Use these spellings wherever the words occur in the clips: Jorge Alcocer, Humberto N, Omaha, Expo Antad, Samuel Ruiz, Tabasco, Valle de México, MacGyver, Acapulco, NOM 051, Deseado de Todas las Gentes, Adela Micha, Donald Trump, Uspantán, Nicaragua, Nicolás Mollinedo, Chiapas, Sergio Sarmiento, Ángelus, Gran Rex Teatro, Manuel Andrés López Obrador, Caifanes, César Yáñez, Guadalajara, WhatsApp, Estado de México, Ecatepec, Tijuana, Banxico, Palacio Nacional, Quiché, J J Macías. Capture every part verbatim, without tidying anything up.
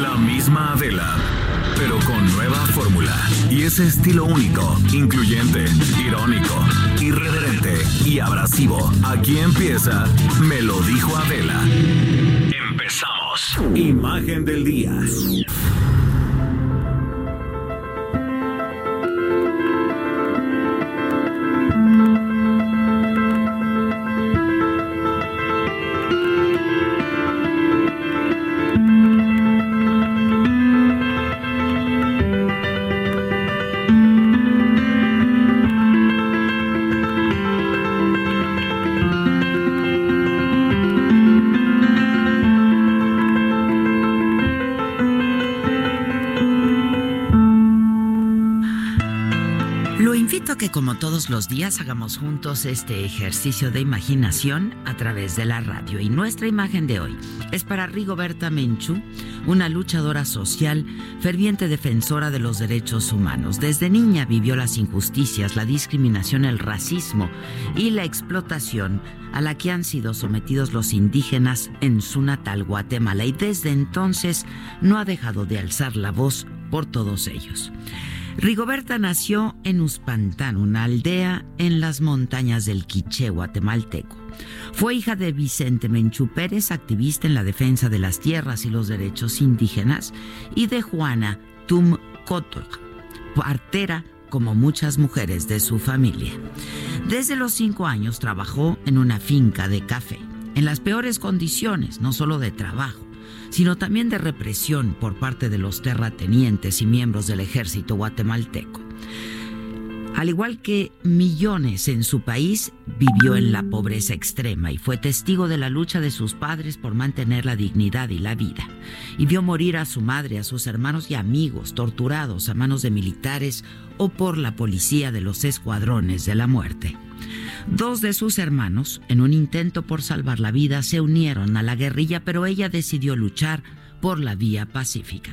La misma Adela, pero con nueva fórmula y ese estilo único, incluyente, irónico, irreverente y abrasivo. Aquí empieza Me Lo Dijo Adela. Empezamos. Imagen del día. Que como todos los días hagamos juntos este ejercicio de imaginación a través de la radio. Y nuestra imagen de hoy es para Rigoberta Menchú, una luchadora social, ferviente defensora de los derechos humanos. Desde niña vivió las injusticias, la discriminación, el racismo y la explotación a la que han sido sometidos los indígenas en su natal Guatemala, y desde entonces no ha dejado de alzar la voz por todos ellos. Rigoberta nació en Uspantán, una aldea en las montañas del Quiché guatemalteco. Fue hija de Vicente Menchú Pérez, activista en la defensa de las tierras y los derechos indígenas, y de Juana Tum Kotok, partera como muchas mujeres de su familia. Desde los cinco años trabajó en una finca de café, en las peores condiciones, no solo de trabajo, sino también de represión por parte de los terratenientes y miembros del ejército guatemalteco. Al igual que millones en su país, vivió en la pobreza extrema y fue testigo de la lucha de sus padres por mantener la dignidad y la vida. Y vio morir a su madre, a sus hermanos y amigos, torturados a manos de militares o por la policía de los escuadrones de la muerte. Dos de sus hermanos, en un intento por salvar la vida, se unieron a la guerrilla, pero ella decidió luchar por la vía pacífica.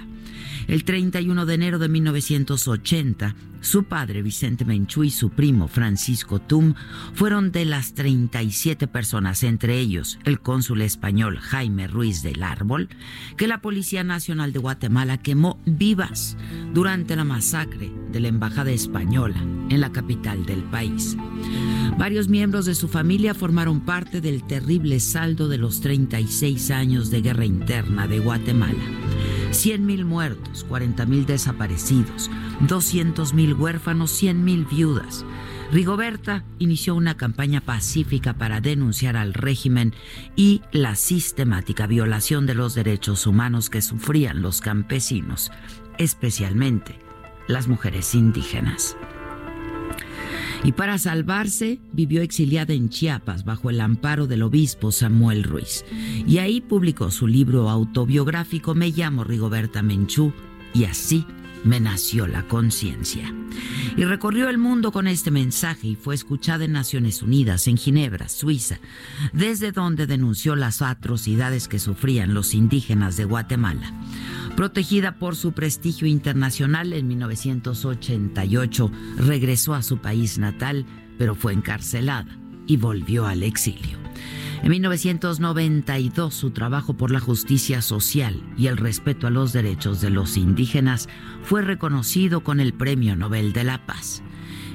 El treinta y uno de enero de mil novecientos ochenta, su padre Vicente Menchú y su primo Francisco Tum fueron de las treinta y siete personas, entre ellos el cónsul español Jaime Ruiz del Árbol, que la Policía Nacional de Guatemala quemó vivas durante la masacre de la Embajada Española en la capital del país. Varios miembros de su familia formaron parte del terrible saldo de los treinta y seis años de guerra interna de Guatemala. cien mil muertos, cuarenta mil desaparecidos, doscientos mil huérfanos, cien mil viudas. Rigoberta inició una campaña pacífica para denunciar al régimen y la sistemática violación de los derechos humanos que sufrían los campesinos, especialmente las mujeres indígenas. Y para salvarse, vivió exiliada en Chiapas bajo el amparo del obispo Samuel Ruiz. Y ahí publicó su libro autobiográfico Me Llamo Rigoberta Menchú y Así Me Nació la Conciencia. Y recorrió el mundo con este mensaje y fue escuchada en Naciones Unidas, en Ginebra, Suiza, desde donde denunció las atrocidades que sufrían los indígenas de Guatemala. Protegida por su prestigio internacional, en mil novecientos ochenta y ocho regresó a su país natal, pero fue encarcelada y volvió al exilio. En mil novecientos noventa y dos, su trabajo por la justicia social y el respeto a los derechos de los indígenas fue reconocido con el Premio Nobel de la Paz.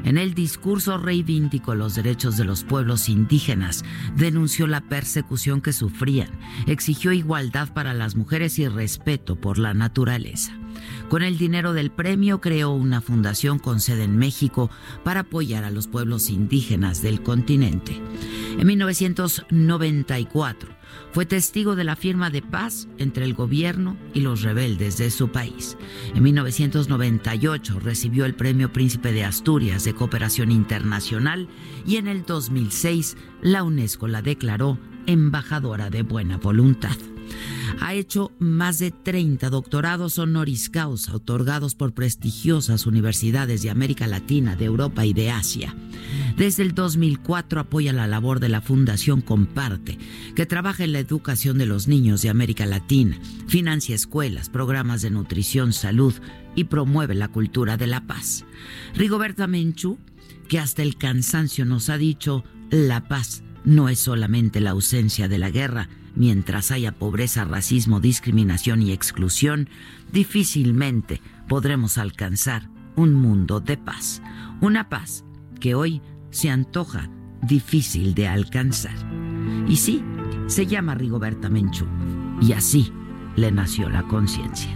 En el discurso reivindicó los derechos de los pueblos indígenas, denunció la persecución que sufrían, exigió igualdad para las mujeres y respeto por la naturaleza. Con el dinero del premio creó una fundación con sede en México para apoyar a los pueblos indígenas del continente. En mil novecientos noventa y cuatro fue testigo de la firma de paz entre el gobierno y los rebeldes de su país. En mil novecientos noventa y ocho recibió el Premio Príncipe de Asturias de Cooperación Internacional y en el dos mil seis la UNESCO la declaró embajadora de buena voluntad. Ha hecho más de treinta doctorados honoris causa otorgados por prestigiosas universidades de América Latina, de Europa y de Asia. Desde el dos mil cuatro apoya la labor de la Fundación Comparte, que trabaja en la educación de los niños de América Latina, financia escuelas, programas de nutrición, salud y promueve la cultura de la paz. Rigoberta Menchú, que hasta el cansancio nos ha dicho, la paz no es solamente la ausencia de la guerra. Mientras haya pobreza, racismo, discriminación y exclusión, difícilmente podremos alcanzar un mundo de paz. Una paz que hoy se antoja difícil de alcanzar. Y sí, se llama Rigoberta Menchú. Y así le nació la conciencia.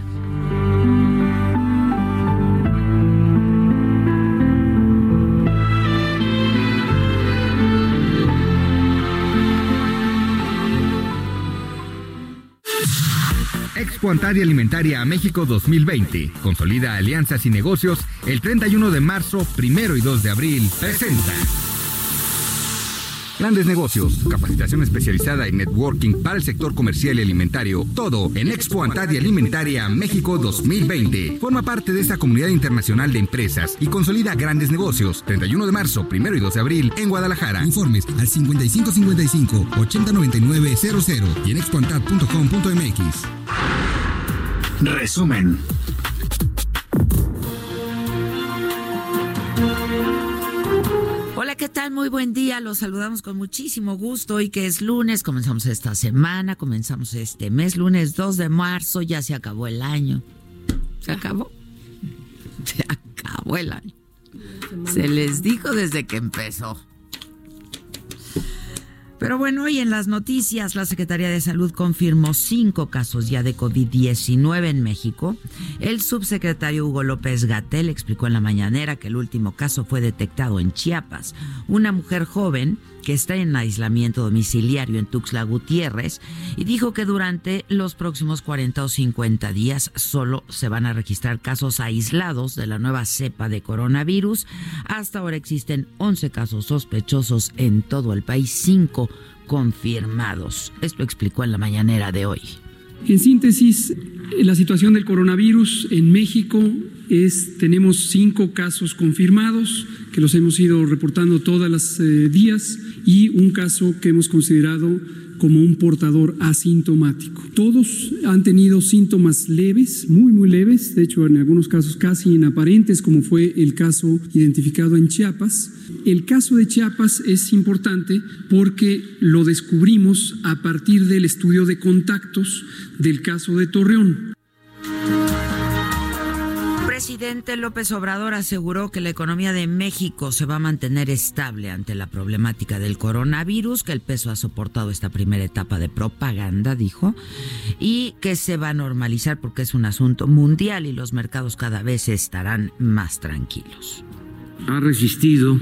Expo Antad y Alimentaria México dos mil veinte. Consolida alianzas y negocios el treinta y uno de marzo, primero y dos de abril. Presenta grandes negocios, capacitación especializada y networking para el sector comercial y alimentario. Todo en Expo Antad y Alimentaria México dos mil veinte. Forma parte de esta comunidad internacional de empresas y consolida grandes negocios. treinta y uno de marzo, primero y dos de abril en Guadalajara. Informes al cincuenta y cinco cincuenta y cinco, ochenta noventa y nueve cero cero y en expoantad punto com punto mx. Resumen. Hola, ¿qué tal? Muy buen día. Los saludamos con muchísimo gusto. Hoy que es lunes, comenzamos esta semana, comenzamos este mes, lunes dos de marzo, ya se acabó el año. ¿Se acabó? Se acabó el año. Se les dijo desde que empezó. Pero bueno, hoy en las noticias, la Secretaría de Salud confirmó cinco casos ya de COVID diecinueve en México. El subsecretario Hugo López-Gatell explicó en la mañanera que el último caso fue detectado en Chiapas. Una mujer joven que está en aislamiento domiciliario en Tuxtla Gutiérrez y dijo que durante los próximos cuarenta o cincuenta días solo se van a registrar casos aislados de la nueva cepa de coronavirus. Hasta ahora existen once casos sospechosos en todo el país, cinco confirmados. Esto explicó en la mañanera de hoy. En síntesis, la situación del coronavirus en México es, tenemos cinco casos confirmados, que los hemos ido reportando todas las eh, días, y un caso que hemos considerado como un portador asintomático. Todos han tenido síntomas leves, muy muy leves, de hecho en algunos casos casi inaparentes, como fue el caso identificado en Chiapas. El caso de Chiapas es importante porque lo descubrimos a partir del estudio de contactos del caso de Torreón. El presidente López Obrador aseguró que la economía de México se va a mantener estable ante la problemática del coronavirus, que el peso ha soportado esta primera etapa de propaganda, dijo, y que se va a normalizar porque es un asunto mundial y los mercados cada vez estarán más tranquilos. Ha resistido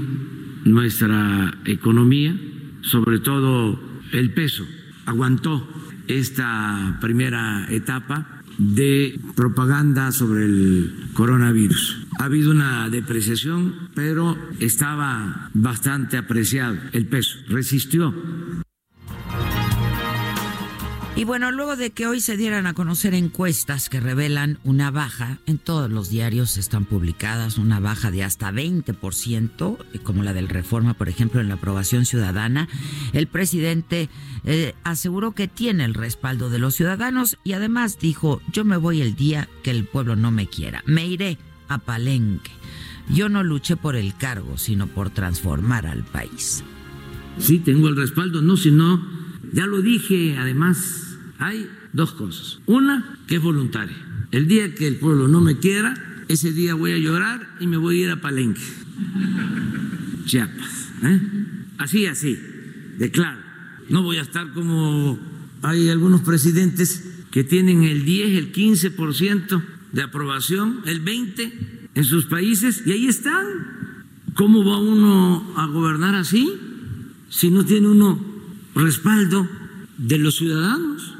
nuestra economía, sobre todo el peso, aguantó esta primera etapa de propaganda sobre el coronavirus. Ha habido una depreciación, pero estaba bastante apreciado el peso, resistió. Y bueno, luego de que hoy se dieran a conocer encuestas que revelan una baja, en todos los diarios están publicadas una baja de hasta veinte por ciento, como la del Reforma, por ejemplo, en la aprobación ciudadana, el presidente eh, aseguró que tiene el respaldo de los ciudadanos y además dijo, yo me voy el día que el pueblo no me quiera, me iré a Palenque. Yo no luché por el cargo, sino por transformar al país. Sí, tengo el respaldo, no, sino... Ya lo dije, además, hay dos cosas. Una, que es voluntaria. El día que el pueblo no me quiera, ese día voy a llorar y me voy a ir a Palenque, Chiapas, ¿eh? Así, así, de claro. No voy a estar como hay algunos presidentes que tienen el diez, el quince por ciento de aprobación, el veinte en sus países, y ahí están. ¿Cómo va uno a gobernar así si no tiene uno respaldo de los ciudadanos?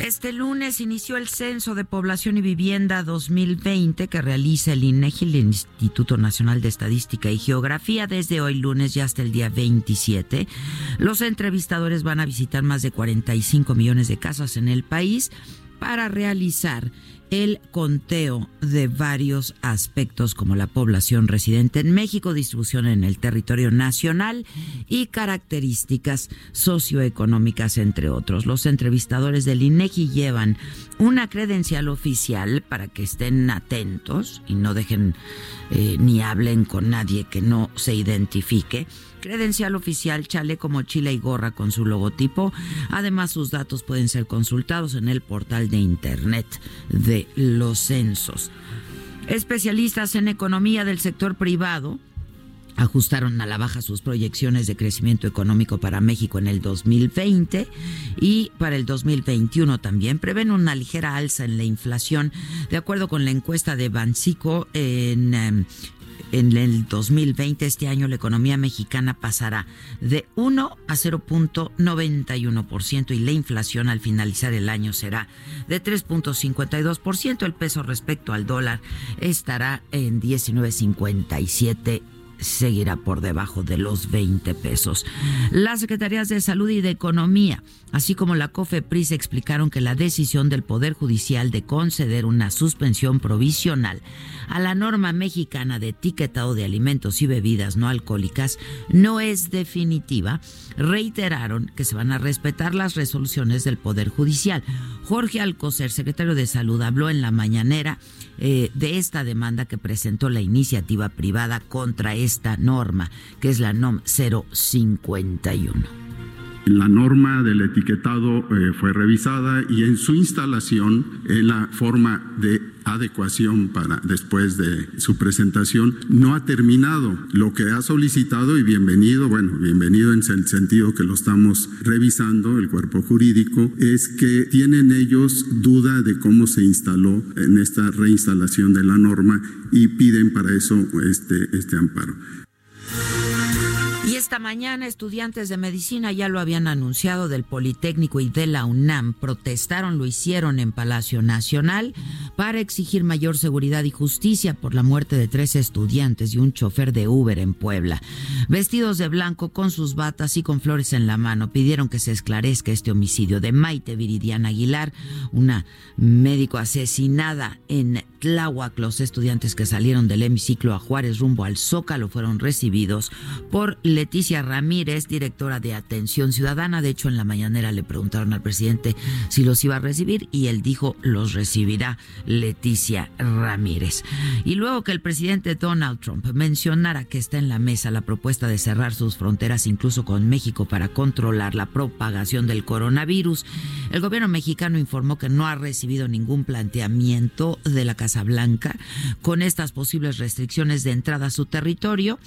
Este lunes inició el Censo de Población y Vivienda dos mil veinte que realiza el INEGI, el Instituto Nacional de Estadística y Geografía, desde hoy lunes y hasta el día veintisiete. Los entrevistadores van a visitar más de cuarenta y cinco millones de casas en el país para realizar el conteo de varios aspectos como la población residente en México, distribución en el territorio nacional y características socioeconómicas, entre otros. Los entrevistadores del INEGI llevan una credencial oficial para que estén atentos y no dejen eh, ni hablen con nadie que no se identifique. Credencial oficial, chaleco, mochila y gorra con su logotipo. Además, sus datos pueden ser consultados en el portal de internet de los censos. Especialistas en economía del sector privado ajustaron a la baja sus proyecciones de crecimiento económico para México en el dos mil veinte y para el dos mil veintiuno también. Prevén una ligera alza en la inflación. De acuerdo con la encuesta de Banxico, en... Eh, En el dos mil veinte, este año, la economía mexicana pasará de uno a cero punto noventa y uno por ciento y la inflación al finalizar el año será de tres punto cincuenta y dos por ciento. El peso respecto al dólar estará en diecinueve cincuenta y siete. Seguirá por debajo de los veinte pesos. Las Secretarías de Salud y de Economía, así como la COFEPRIS, explicaron que la decisión del Poder Judicial de conceder una suspensión provisional a la norma mexicana de etiquetado de alimentos y bebidas no alcohólicas no es definitiva. Reiteraron que se van a respetar las resoluciones del Poder Judicial. Jorge Alcocer, secretario de Salud, habló en la mañanera eh, de esta demanda que presentó la iniciativa privada contra esta norma, que es la NOM cero cincuenta y uno. La norma del etiquetado eh, fue revisada y en su instalación, en la forma de adecuación para después de su presentación, no ha terminado lo que ha solicitado, y bienvenido, bueno, bienvenido en el sentido que lo estamos revisando, el cuerpo jurídico, es que tienen ellos duda de cómo se instaló en esta reinstalación de la norma y piden para eso este, este amparo. Y esta mañana estudiantes de medicina, ya lo habían anunciado, del Politécnico y de la UNAM protestaron, lo hicieron en Palacio Nacional para exigir mayor seguridad y justicia por la muerte de tres estudiantes y un chofer de Uber en Puebla. Vestidos de blanco, con sus batas y con flores en la mano, pidieron que se esclarezca este homicidio de Maite Viridiana Aguilar, una médico asesinada en Tláhuac. Los estudiantes que salieron del hemiciclo a Juárez rumbo al Zócalo fueron recibidos por Leticia Ramírez, directora de Atención Ciudadana. De hecho, en la mañanera le preguntaron al presidente si los iba a recibir y él dijo: los recibirá Leticia Ramírez. Y luego que el presidente Donald Trump mencionara que está en la mesa la propuesta de cerrar sus fronteras incluso con México para controlar la propagación del coronavirus, el gobierno mexicano informó que no ha recibido ningún planteamiento de la Casa Blanca con estas posibles restricciones de entrada a su territorio.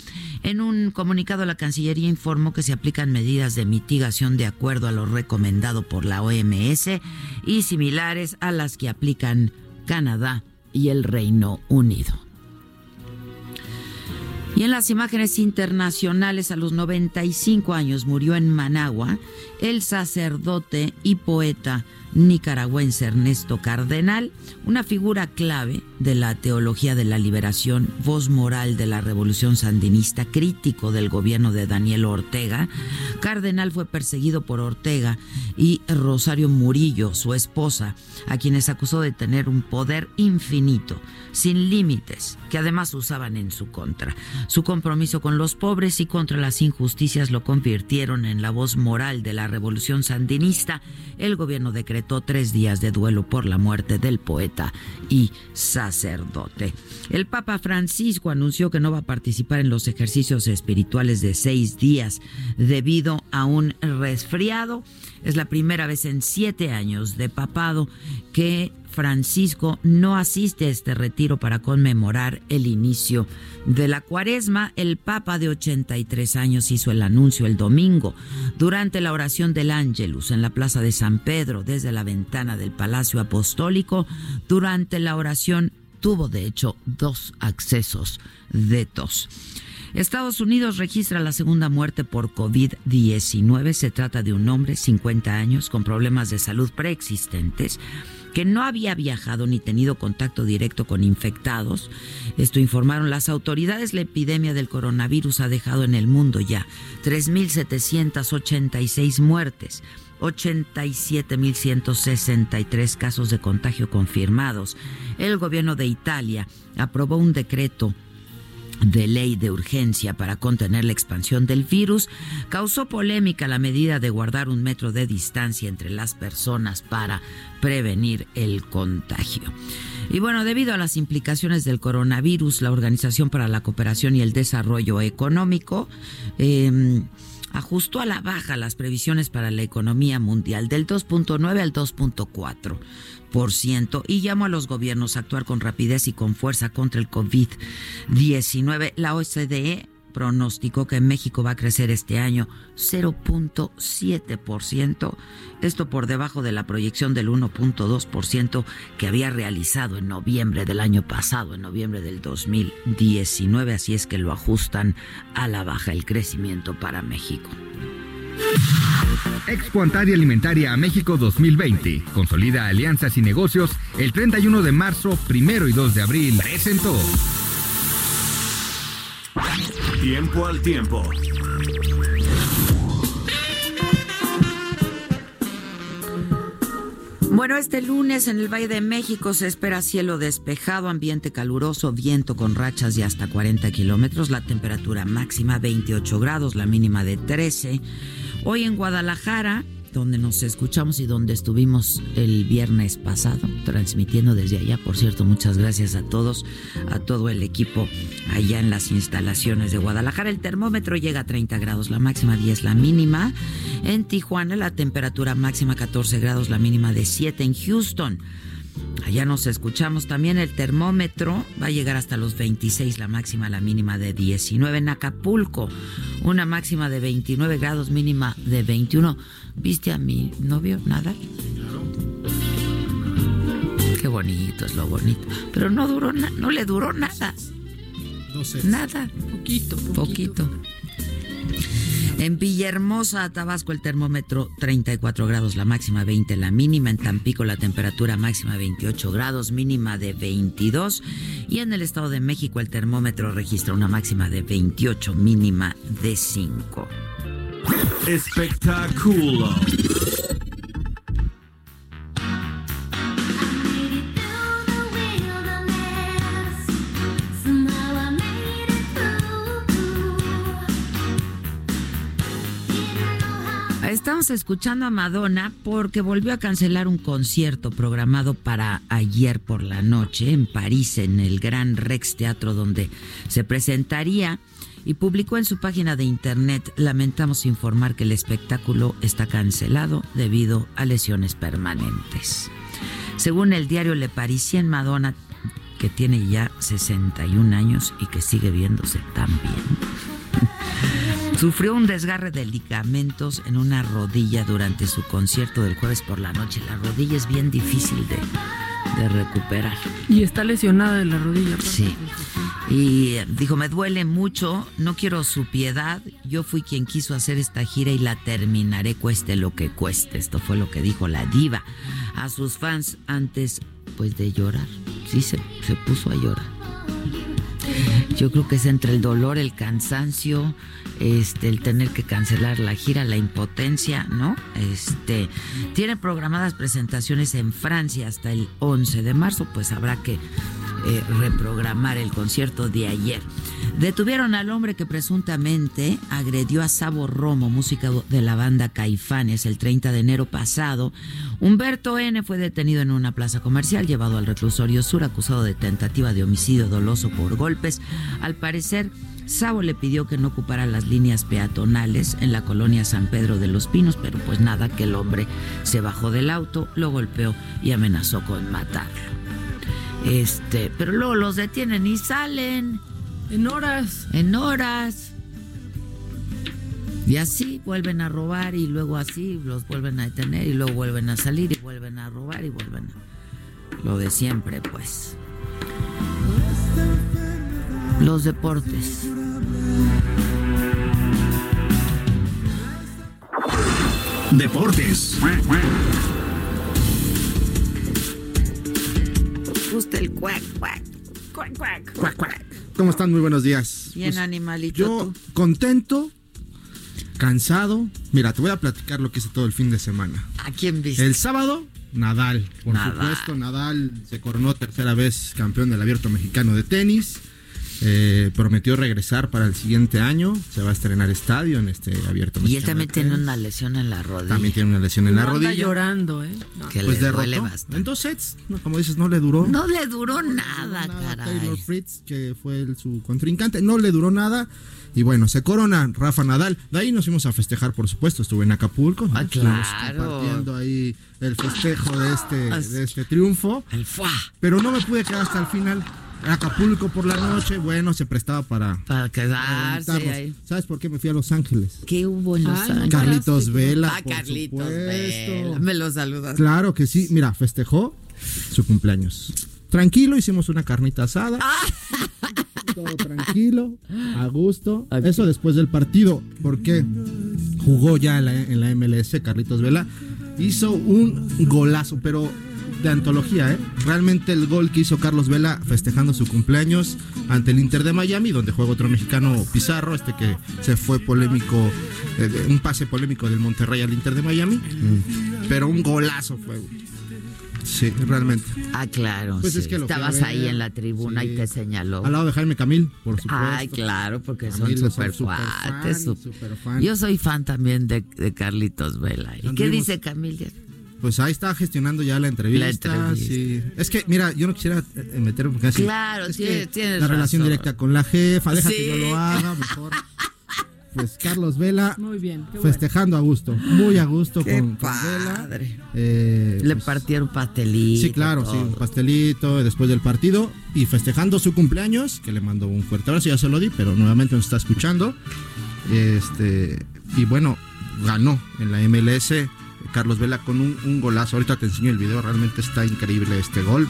En un comunicado, la Cancillería informó que se aplican medidas de mitigación de acuerdo a lo recomendado por la O M S y similares a las que aplican Canadá y el Reino Unido. Y en las imágenes internacionales, a los noventa y cinco años murió en Managua el sacerdote y poeta nicaragüense Ernesto Cardenal, una figura clave de la teología de la liberación, voz moral de la revolución sandinista, crítico del gobierno de Daniel Ortega. Cardenal fue perseguido por Ortega y Rosario Murillo, su esposa, a quienes acusó de tener un poder infinito, sin límites, que además usaban en su contra. Su compromiso con los pobres y contra las injusticias lo convirtieron en la voz moral de la revolución sandinista. El gobierno decretó tres días de duelo por la muerte del poeta y sacerdote. El Papa Francisco anunció que no va a participar en los ejercicios espirituales de seis días debido a un resfriado. Es la primera vez en siete años de papado que Francisco no asiste a este retiro para conmemorar el inicio de la Cuaresma. El Papa de ochenta y tres años hizo el anuncio el domingo durante la oración del Ángelus en la Plaza de San Pedro desde la ventana del Palacio Apostólico. Durante la oración tuvo de hecho dos accesos de tos. Estados Unidos registra la segunda muerte por covid diecinueve. Se trata de un hombre, cincuenta años, con problemas de salud preexistentes, que no había viajado ni tenido contacto directo con infectados. Esto informaron las autoridades. La epidemia del coronavirus ha dejado en el mundo ya tres mil setecientos ochenta y seis muertes, ochenta y siete mil ciento sesenta y tres casos de contagio confirmados. El gobierno de Italia aprobó un decreto de ley de urgencia para contener la expansión del virus. Causó polémica la medida de guardar un metro de distancia entre las personas para prevenir el contagio. Y bueno, debido a las implicaciones del coronavirus, la Organización para la Cooperación y el Desarrollo Económico eh, ajustó a la baja las previsiones para la economía mundial del dos punto nueve al dos punto cuatro por ciento y llamó a los gobiernos a actuar con rapidez y con fuerza contra el covid diecinueve. La O C D E pronosticó que México va a crecer este año cero punto siete por ciento, esto por debajo de la proyección del uno punto dos por ciento que había realizado en noviembre del año pasado, en noviembre del dos mil diecinueve, así es que lo ajustan a la baja el crecimiento para México. Expo Antad y Alimentaria México dos mil veinte consolida alianzas y negocios el treinta y uno de marzo, primero y dos de abril. Presentó Tiempo al tiempo. Bueno, este lunes en el Valle de México se espera cielo despejado, ambiente caluroso, viento con rachas de hasta cuarenta kilómetros, la temperatura máxima veintiocho grados, la mínima de trece. Hoy en Guadalajara, donde nos escuchamos y donde estuvimos el viernes pasado, transmitiendo desde allá. Por cierto, muchas gracias a todos, a todo el equipo allá en las instalaciones de Guadalajara. El termómetro llega a treinta grados, la máxima diez, la mínima. En Tijuana, la temperatura máxima catorce grados, la mínima de siete. En Houston, allá nos escuchamos también, el termómetro va a llegar hasta los veintiséis, la máxima, la mínima de diecinueve. En Acapulco, una máxima de veintinueve grados, mínima de veintiuno. ¿Viste a mi novio nadar? Qué bonito es lo bonito. Pero no duró na- no le duró nada. No sé. Nada. Poquito, poquito. poquito. En Villahermosa, Tabasco, el termómetro treinta y cuatro grados, la máxima veinte, la mínima. En Tampico, la temperatura máxima veintiocho grados, mínima de veintidós. Y en el Estado de México, el termómetro registra una máxima de veintiocho, mínima de cinco. Espectáculo. Estamos escuchando a Madonna porque volvió a cancelar un concierto programado para ayer por la noche en París, en el Gran Rex Teatro, donde se presentaría, y publicó en su página de internet: lamentamos informar que el espectáculo está cancelado debido a lesiones permanentes. Según el diario Le Parisien, Madonna, que tiene ya sesenta y un años y que sigue viéndose tan bien, sufrió un desgarre de ligamentos en una rodilla durante su concierto del jueves por la noche. La rodilla es bien difícil de, de recuperar. Y está lesionada de la rodilla. Sí. Y dijo: me duele mucho, no quiero su piedad. Yo fui quien quiso hacer esta gira y la terminaré cueste lo que cueste. Esto fue lo que dijo la diva a sus fans antes, pues, de llorar. Sí, se, se puso a llorar. Yo creo que es entre el dolor, el cansancio, este, el tener que cancelar la gira, la impotencia, ¿no? Este, tiene programadas presentaciones en Francia hasta el once de marzo, pues habrá que eh, reprogramar el concierto de ayer. Detuvieron al hombre que presuntamente agredió a Sabo Romo, músico de la banda Caifanes, el treinta de enero pasado. Humberto N. fue detenido en una plaza comercial, llevado al reclusorio sur, acusado de tentativa de homicidio doloso por golpes. Al parecer, Sabo le pidió que no ocupara las líneas peatonales en la colonia San Pedro de los Pinos, pero pues nada, que el hombre se bajó del auto, lo golpeó y amenazó con matarlo. Este, pero luego los detienen y salen. En horas. En horas. Y así vuelven a robar y luego así los vuelven a detener y luego vuelven a salir y vuelven a robar y vuelven a... Lo de siempre, pues. Los deportes. Deportes. Gusta el cuac, cuac, cuac, cuac, cuac, cuac. ¿Cómo están? Muy buenos días. Bien, pues, animalito. Yo tú. contento, cansado. Mira, te voy a platicar lo que hice todo el fin de semana. ¿A quién viste? El sábado, Nadal. Por Nadal. supuesto, Nadal se coronó tercera vez campeón del Abierto Mexicano de tenis. Eh, prometió regresar para el siguiente año. Se va a estrenar estadio en este Abierto Mexicano. Y él también tiene una lesión en la rodilla. También tiene una lesión en la rodilla. Está llorando, ¿eh? No, que pues le duele bastante. En dos sets, no, como dices, no le duró. No le duró no nada, nada, caray. Taylor Fritz, que fue el, su contrincante, no le duró nada. Y bueno, se corona Rafa Nadal. De ahí nos fuimos a festejar, por supuesto. Estuve en Acapulco. Ah, ¿no? Claro. Compartiendo ahí el festejo de este, de este triunfo. El fuá. Pero no me pude quedar hasta el final. Acapulco por la noche, bueno, se prestaba para... Para quedarse ahí. ¿Sabes por qué me fui a Los Ángeles? ¿Qué hubo en Los Ay, Ángeles? Carlitos Vela, Ah, por Carlitos supuesto. Vela, me lo saludas. Claro que sí, mira, festejó su cumpleaños. Tranquilo, hicimos una carnita asada. Ah. Todo tranquilo, a gusto. Okay. Eso después del partido, porque jugó ya en la, en la M L S Carlitos Vela. Hizo un golazo, pero... de antología, ¿eh? Realmente el gol que hizo Carlos Vela festejando su cumpleaños ante el Inter de Miami, donde juega otro mexicano, Pizarro, este que se fue polémico, eh, un pase polémico del Monterrey al Inter de Miami, mm. pero un golazo fue. Sí, realmente. Ah, claro. Pues sí. es que Estabas ver, ahí en la tribuna sí. y te señaló. Al lado de Jaime Camil, por supuesto. Ay, claro, porque Camil son súper cuates. Yo soy fan también de, de Carlitos Vela. ¿Y qué dice Camil? Pues ahí está gestionando ya la entrevista. La entrevista. Sí. Es que, mira, yo no quisiera meterme porque así. Claro, tiene, tienes la relación razón. Directa con la jefa, deja sí. que yo lo haga, mejor. Pues Carlos Vela, muy bien, festejando bueno. a gusto, muy a gusto qué con, con Vela. Eh, Le pues, partieron pastelito. Sí, claro, todo. sí, un pastelito después del partido. Y festejando su cumpleaños, que le mando un fuerte abrazo, ya se lo di, pero nuevamente nos está escuchando. Este, y bueno, ganó en la M L S. Carlos Vela con un, un golazo. Ahorita te enseño el video, realmente está increíble este gol.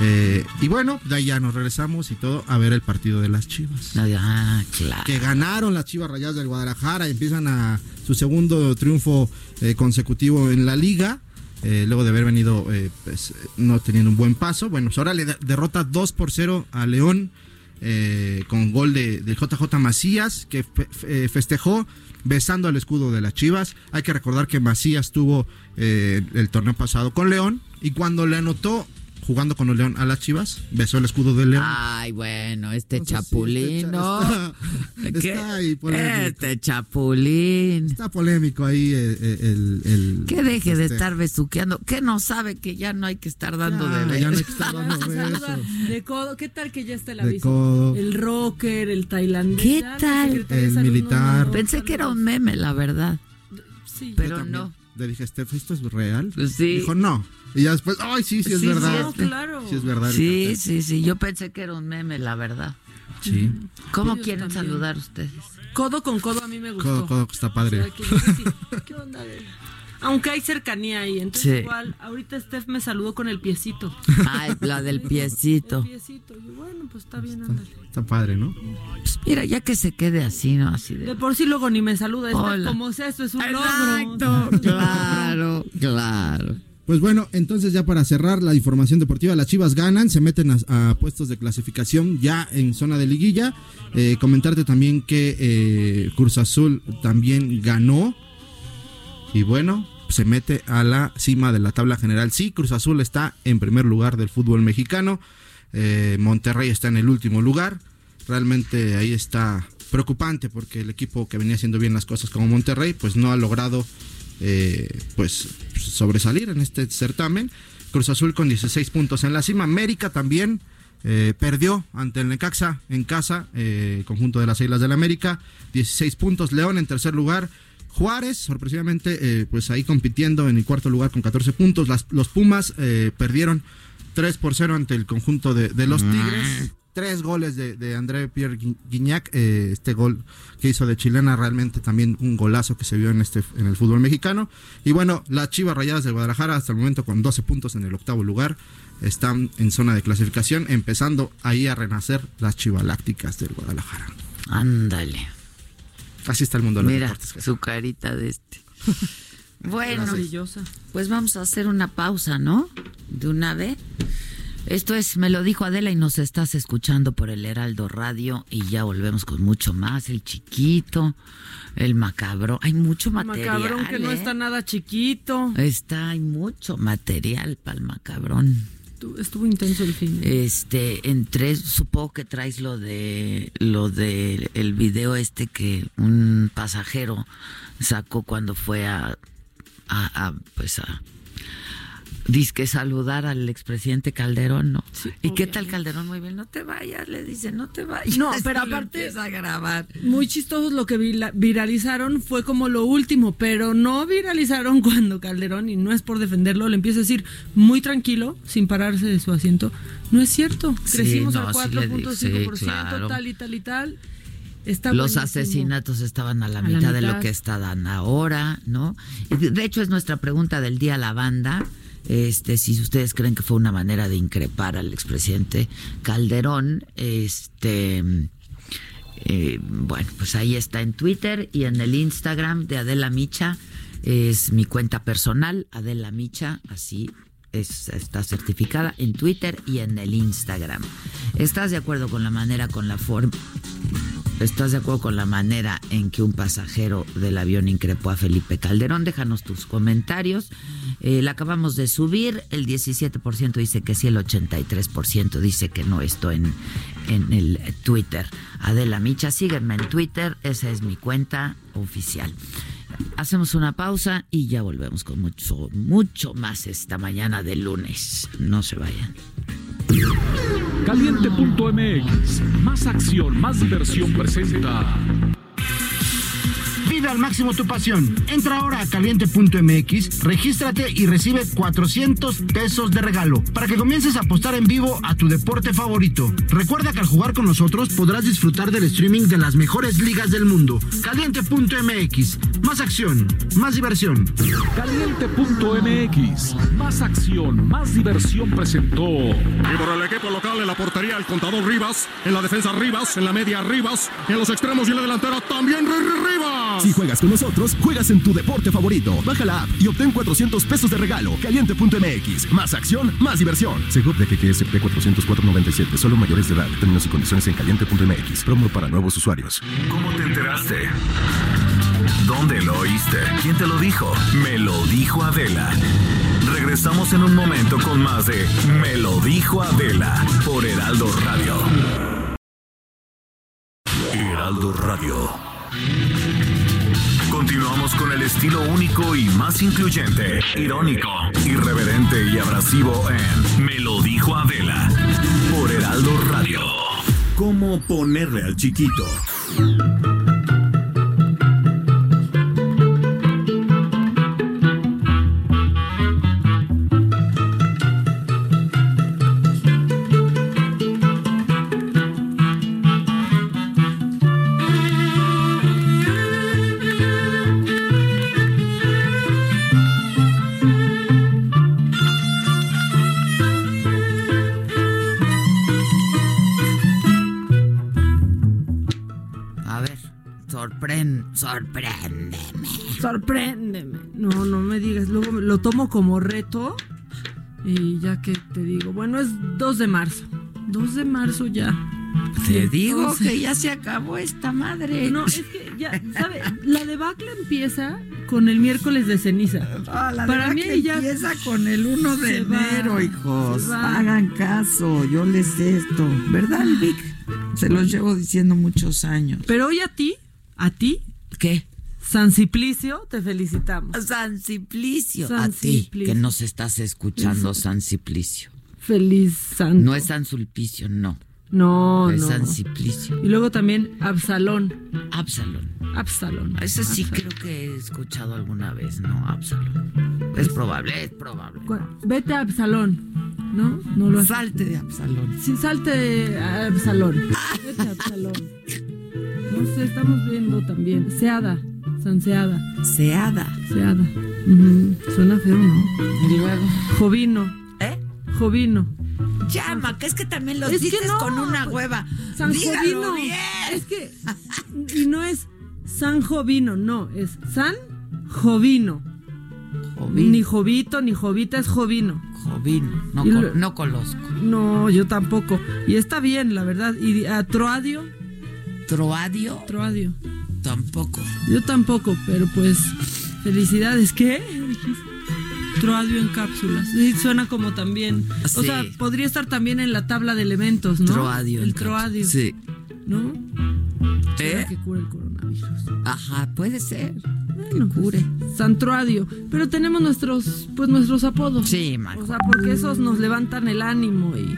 Eh, y bueno, de ahí ya nos regresamos y todo a ver el partido de las Chivas. Ah, claro. Que ganaron las Chivas Rayadas del Guadalajara y empiezan a su segundo triunfo eh, consecutivo en la liga. Eh, luego de haber venido eh, pues, no teniendo un buen paso. Bueno, pues ahora le derrota dos por cero a León eh, con gol de, de J J Macías, que fe, fe, festejó besando al escudo de las Chivas. Hay que recordar que Macías tuvo eh, el torneo pasado con León y cuando le anotó jugando con el León a las Chivas, besó el escudo de León. Ay, bueno, este Entonces, chapulino. Sí, está, está ahí polémico. Este chapulín. Está polémico ahí el... el, el que deje este. de estar besuqueando. Que no sabe que ya no hay que estar dando ya, de besos. Ya no hay que estar dando besos. De codo. ¿Qué tal que ya está el aviso? De codo. El rocker, el tailandés. ¿Qué tal? El militar. No, Pensé no, que era un meme, la verdad. Sí. Pero no. Le dije, Steph, ¿esto es real? Sí. Dijo, no. Y ya después, ay, sí, sí es sí, verdad. Sí, claro. Sí, es verdad. Sí, sí, sí. Yo pensé que era un meme, la verdad. Sí. ¿Cómo Ellos quieren también. saludar ustedes? Codo con codo a mí me gustó. Codo con codo está padre. O sea, que, sí, ¿qué onda? Aunque hay cercanía ahí. Entonces, sí. igual, ahorita Steph me saludó con el piecito. Ah, la del piecito. El piecito. Y bueno, pues está bien, ándale. Está, está padre, ¿no? Pues mira, ya que se quede así, ¿no? Así de... de por sí luego ni me saluda. Steph, como sea, esto es un logro. Exacto. Claro, claro. Pues bueno, entonces ya para cerrar la información deportiva, las Chivas ganan, se meten a, a puestos de clasificación ya en zona de liguilla. Eh, comentarte también que eh, Cruz Azul también ganó y bueno, se mete a la cima de la tabla general. Sí, Cruz Azul está en primer lugar del fútbol mexicano, eh, Monterrey está en el último lugar. realmente ahí está preocupante, porque el equipo que venía haciendo bien las cosas como Monterrey, pues no ha logrado eh, pues sobresalir en este certamen. Cruz Azul con dieciséis puntos en la cima. América también eh, perdió ante el Necaxa en casa, eh, conjunto de las Águilas del América, dieciséis puntos. León en tercer lugar. Juárez, sorpresivamente, eh, pues ahí compitiendo en el cuarto lugar con catorce puntos. Las, los Pumas eh, perdieron tres por cero ante el conjunto de, de los Tigres. Tres goles de, de André Pierre Guignac. Eh, este gol que hizo de chilena, realmente también un golazo que se vio en este en el fútbol mexicano. Y bueno, las Chivas Rayadas de Guadalajara hasta el momento con doce puntos en el octavo lugar. Están en zona de clasificación, empezando ahí a renacer las Chivalácticas del Guadalajara. Ándale. Así está el mundo de los Mira, deportes. Mira, su carita de este. Bueno, maravillosa. Pues vamos a hacer una pausa, ¿no? De una vez. Esto es Me lo dijo Adela y nos estás escuchando por el Heraldo Radio, y ya volvemos con mucho más. El chiquito, el macabro, hay mucho material. Macabrón que ¿eh? no está nada chiquito. Está, hay mucho material para el macabrón. Estuvo, estuvo intenso el fin. Este, entre, supongo que traes lo de lo de el video este que un pasajero sacó cuando fue a, a, a pues a dizque saludar al expresidente Calderón, ¿no? Sí, ¿y qué tal Calderón? Muy bien, no te vayas, le dice, no te vayas. No, pero aparte a grabar. Muy chistoso lo que viralizaron, fue como lo último, pero no viralizaron cuando Calderón, y no es por defenderlo, le empieza a decir muy tranquilo, sin pararse de su asiento. No es cierto, crecimos sí, no, al cuatro punto cinco por ciento, sí, sí, claro. tal y tal y tal. Está Los buenísimo. asesinatos estaban a la, a mitad la mitad de lo que están ahora, ¿no? De hecho, es nuestra pregunta del día a la banda. Este, si ustedes creen que fue una manera de increpar al expresidente Calderón, este, eh, bueno, pues ahí está en Twitter y en el Instagram de Adela Micha, es mi cuenta personal, Adela Micha, así es, está certificada en Twitter y en el Instagram. ¿Estás de acuerdo con la manera, con la forma? ¿Estás de acuerdo con la manera en que un pasajero del avión increpó a Felipe Calderón? Déjanos tus comentarios. Eh, la acabamos de subir. El diecisiete por ciento dice que sí, el ochenta y tres por ciento dice que no. Esto en, en el Twitter. Adela Micha, sígueme en Twitter. Esa es mi cuenta oficial. Hacemos una pausa y ya volvemos con mucho, mucho más esta mañana de lunes. No se vayan. Caliente punto m x, más acción, más diversión presenta. Vive al máximo tu pasión. Entra ahora a caliente punto m x, regístrate y recibe cuatrocientos pesos de regalo para que comiences a apostar en vivo a tu deporte favorito. Recuerda que al jugar con nosotros podrás disfrutar del streaming de las mejores ligas del mundo. Caliente punto m x, más acción, más diversión. Caliente punto m x, más acción, más diversión presentó. Y por el equipo local, en la portería el contador Rivas, en la defensa Rivas, en la media Rivas, en los extremos y en la delantera también Rivas. Si juegas con nosotros, juegas en tu deporte favorito. Baja la app y obtén cuatrocientos pesos de regalo. Caliente punto m x. Más acción, más diversión. Seguro de que G S P cuatrocientos cuatro noventa y siete. Solo mayores de edad. Términos y condiciones en caliente punto m x. Promo para nuevos usuarios. ¿Cómo te enteraste? ¿Dónde lo oíste? ¿Quién te lo dijo? Me lo dijo Adela. Regresamos en un momento con más de Me lo dijo Adela por Heraldo Radio. Heraldo Radio. Continuamos con el estilo único y más incluyente, irónico, irreverente y abrasivo en Me lo dijo Adela por Heraldo Radio. ¿Cómo ponerle al chiquito? Sorpréndeme. Sorpréndeme. No, no me digas. Luego lo tomo como reto. Y ya que te digo, bueno, es dos de marzo. dos de marzo ya. Te digo entonces, que ya se acabó esta madre. No, es que ya, ¿sabes? La debacle empieza con el miércoles de ceniza. Ah, la Para mí ya empieza con el uno de enero, va, hijos. Hagan caso, yo les sé esto. ¿Verdad, Vic? Se los llevo diciendo muchos años. Pero hoy a ti, a ti, ¿qué? San Simplicio, te felicitamos. San Simplicio, San a ti, que nos estás escuchando, San Simplicio. Feliz santo. No es San Sulpicio, no. No, no. Es no. San Simplicio. Y luego también Absalón. Absalón. Absalón. Ese sí Absalón. Creo que he escuchado alguna vez, ¿no? Absalón. Es probable, es probable. Vete a Absalón, ¿no? No lo salte de Absalón. Sí, salte de Absalón. Vete a Absalón. No sé, estamos viendo también. Seada, San Seada. Seada. Seada. Uh-huh. Suena feo, ¿no? Y luego. Jovino. ¿Eh? Jovino. Llama, que es que también los dices no, con una hueva. San Jovino. Es que y no es San Jovino, no, es San Jovino. Jovino. Ni Jovito, ni Jovita, es Jovino. Jovino, no, lo, con, no conozco. No, yo tampoco. Y está bien, la verdad. Y a Troadio. ¿Troadio? Troadio. Tampoco. Yo tampoco, pero pues felicidades. ¿Qué? Troadio en cápsulas. Sí, suena como también. Sí. O sea, podría estar también en la tabla de elementos, ¿no? Troadio. El troadio. Sí. ¿No? ¿Eh? Que cure el coronavirus. Ajá, puede ser. Bueno, que cure. Pues, San Troadio. Pero tenemos nuestros, pues nuestros apodos. Sí, Marco. O sea, porque esos nos levantan el ánimo. Y,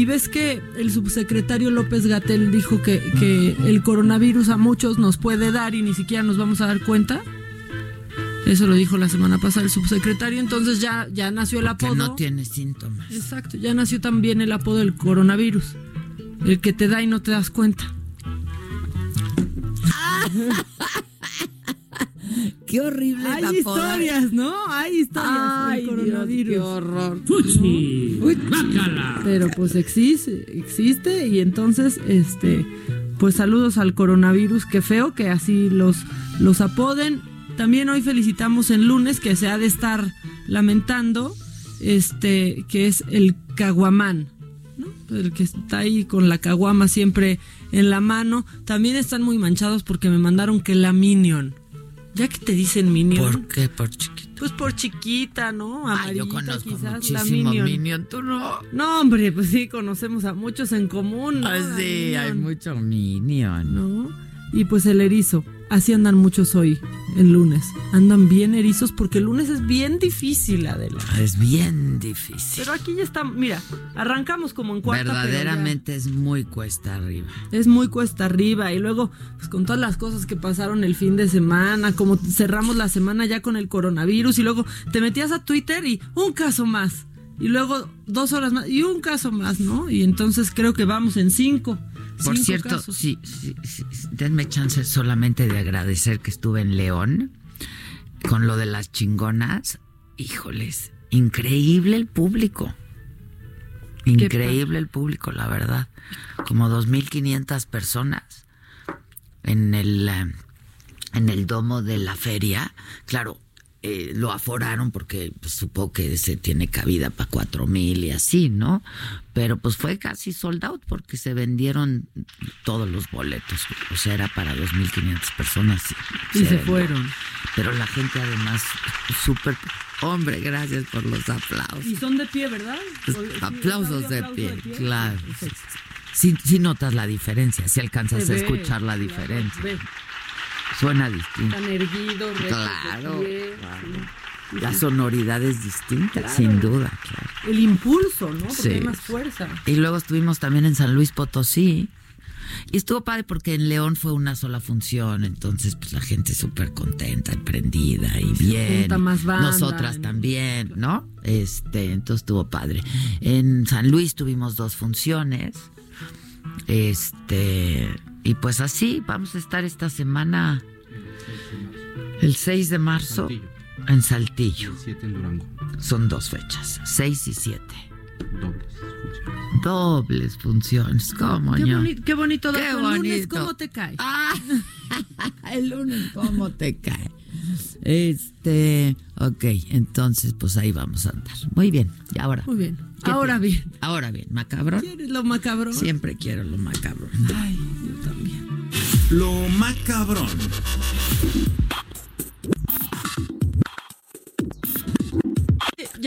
y ves que el subsecretario López-Gatell dijo que, que el coronavirus a muchos nos puede dar y ni siquiera nos vamos a dar cuenta. Eso lo dijo la semana pasada el subsecretario, entonces ya, ya nació el apodo. Que no tiene síntomas. Exacto, ya nació también el apodo del coronavirus, el que te da y no te das cuenta. Qué horrible. Hay la historias, poder. ¿No? Hay historias. Ay, del coronavirus. Dios, qué horror. ¡Fuchi! ¡Bácala! ¿No? Pero pues existe, existe y entonces, este, pues saludos al coronavirus. Qué feo que así los, los apoden. También hoy felicitamos el lunes, que se ha de estar lamentando, este, que es el caguamán, ¿no? El que está ahí con la caguama siempre en la mano. También están muy manchados porque me mandaron que la Minion. Ya que te dicen Minion. ¿Por qué? Por chiquita. Pues por chiquita, ¿no? Amarillita, ah, yo conozco quizás, muchísimo Minion. Minion. ¿Tú no? No, hombre, pues sí, conocemos a muchos en común, ¿no? Ah, sí, hay mucho Minion, ¿no? Y pues el erizo. Así andan muchos hoy, en lunes. Andan bien erizos porque el lunes es bien difícil, Adela. Es bien difícil. Pero aquí ya está, mira, arrancamos como en cuarta. Verdaderamente es muy cuesta arriba. Es muy cuesta arriba. Y luego, pues con todas las cosas que pasaron el fin de semana, como cerramos la semana ya con el coronavirus, y luego te metías a Twitter y un caso más. Y luego dos horas más y un caso más, ¿no? Y entonces creo que vamos en cinco. Por cierto, sí, sí, sí, denme chance solamente de agradecer que estuve en León con lo de las chingonas. Híjoles, increíble el público. Increíble el público, la verdad. Como dos mil quinientas personas en el, en el domo de la feria. Claro, eh, lo aforaron porque pues, supo que se tiene cabida para cuatro mil y así, ¿no? Pero pues fue casi sold out porque se vendieron todos los boletos. O sea, era para dos mil quinientas personas. Y se, se fueron. Pero la gente además, súper... Hombre, gracias por los aplausos. Y son de pie, ¿verdad? Pues, sí, aplausos de, aplauso pie, de pie, claro. Sí, sí notas la diferencia, si alcanzas ve, a escuchar la diferencia. Claro, suena distinto. Tan erguido. Claro. Pie, claro. Sí. La sonoridad es distinta, claro. Sin duda, claro. El impulso, ¿no? Porque sí. Hay más fuerza. Y luego estuvimos también en San Luis Potosí. Y estuvo padre porque en León fue una sola función. Entonces, pues la gente súper contenta, prendida y bien. Más banda, nosotras en... también, ¿no? Este, entonces estuvo padre. En San Luis tuvimos dos funciones. Este, y pues así vamos a estar esta semana. El seis de marzo. En Saltillo. El siete en Durango. Son dos fechas, seis y siete. Dobles funciones. Dobles funciones, ¿cómo no? Qué, boni- qué bonito. Qué bonito. El lunes, ¿cómo te cae? Ah, el lunes, ¿cómo te cae? Este, ok, entonces pues ahí vamos a andar. Muy bien, y ahora. Muy bien, ahora te... bien. Ahora bien, ¿macabrón? ¿Quieres lo macabrón? Siempre quiero lo macabrón. Ay, yo también. Lo macabrón.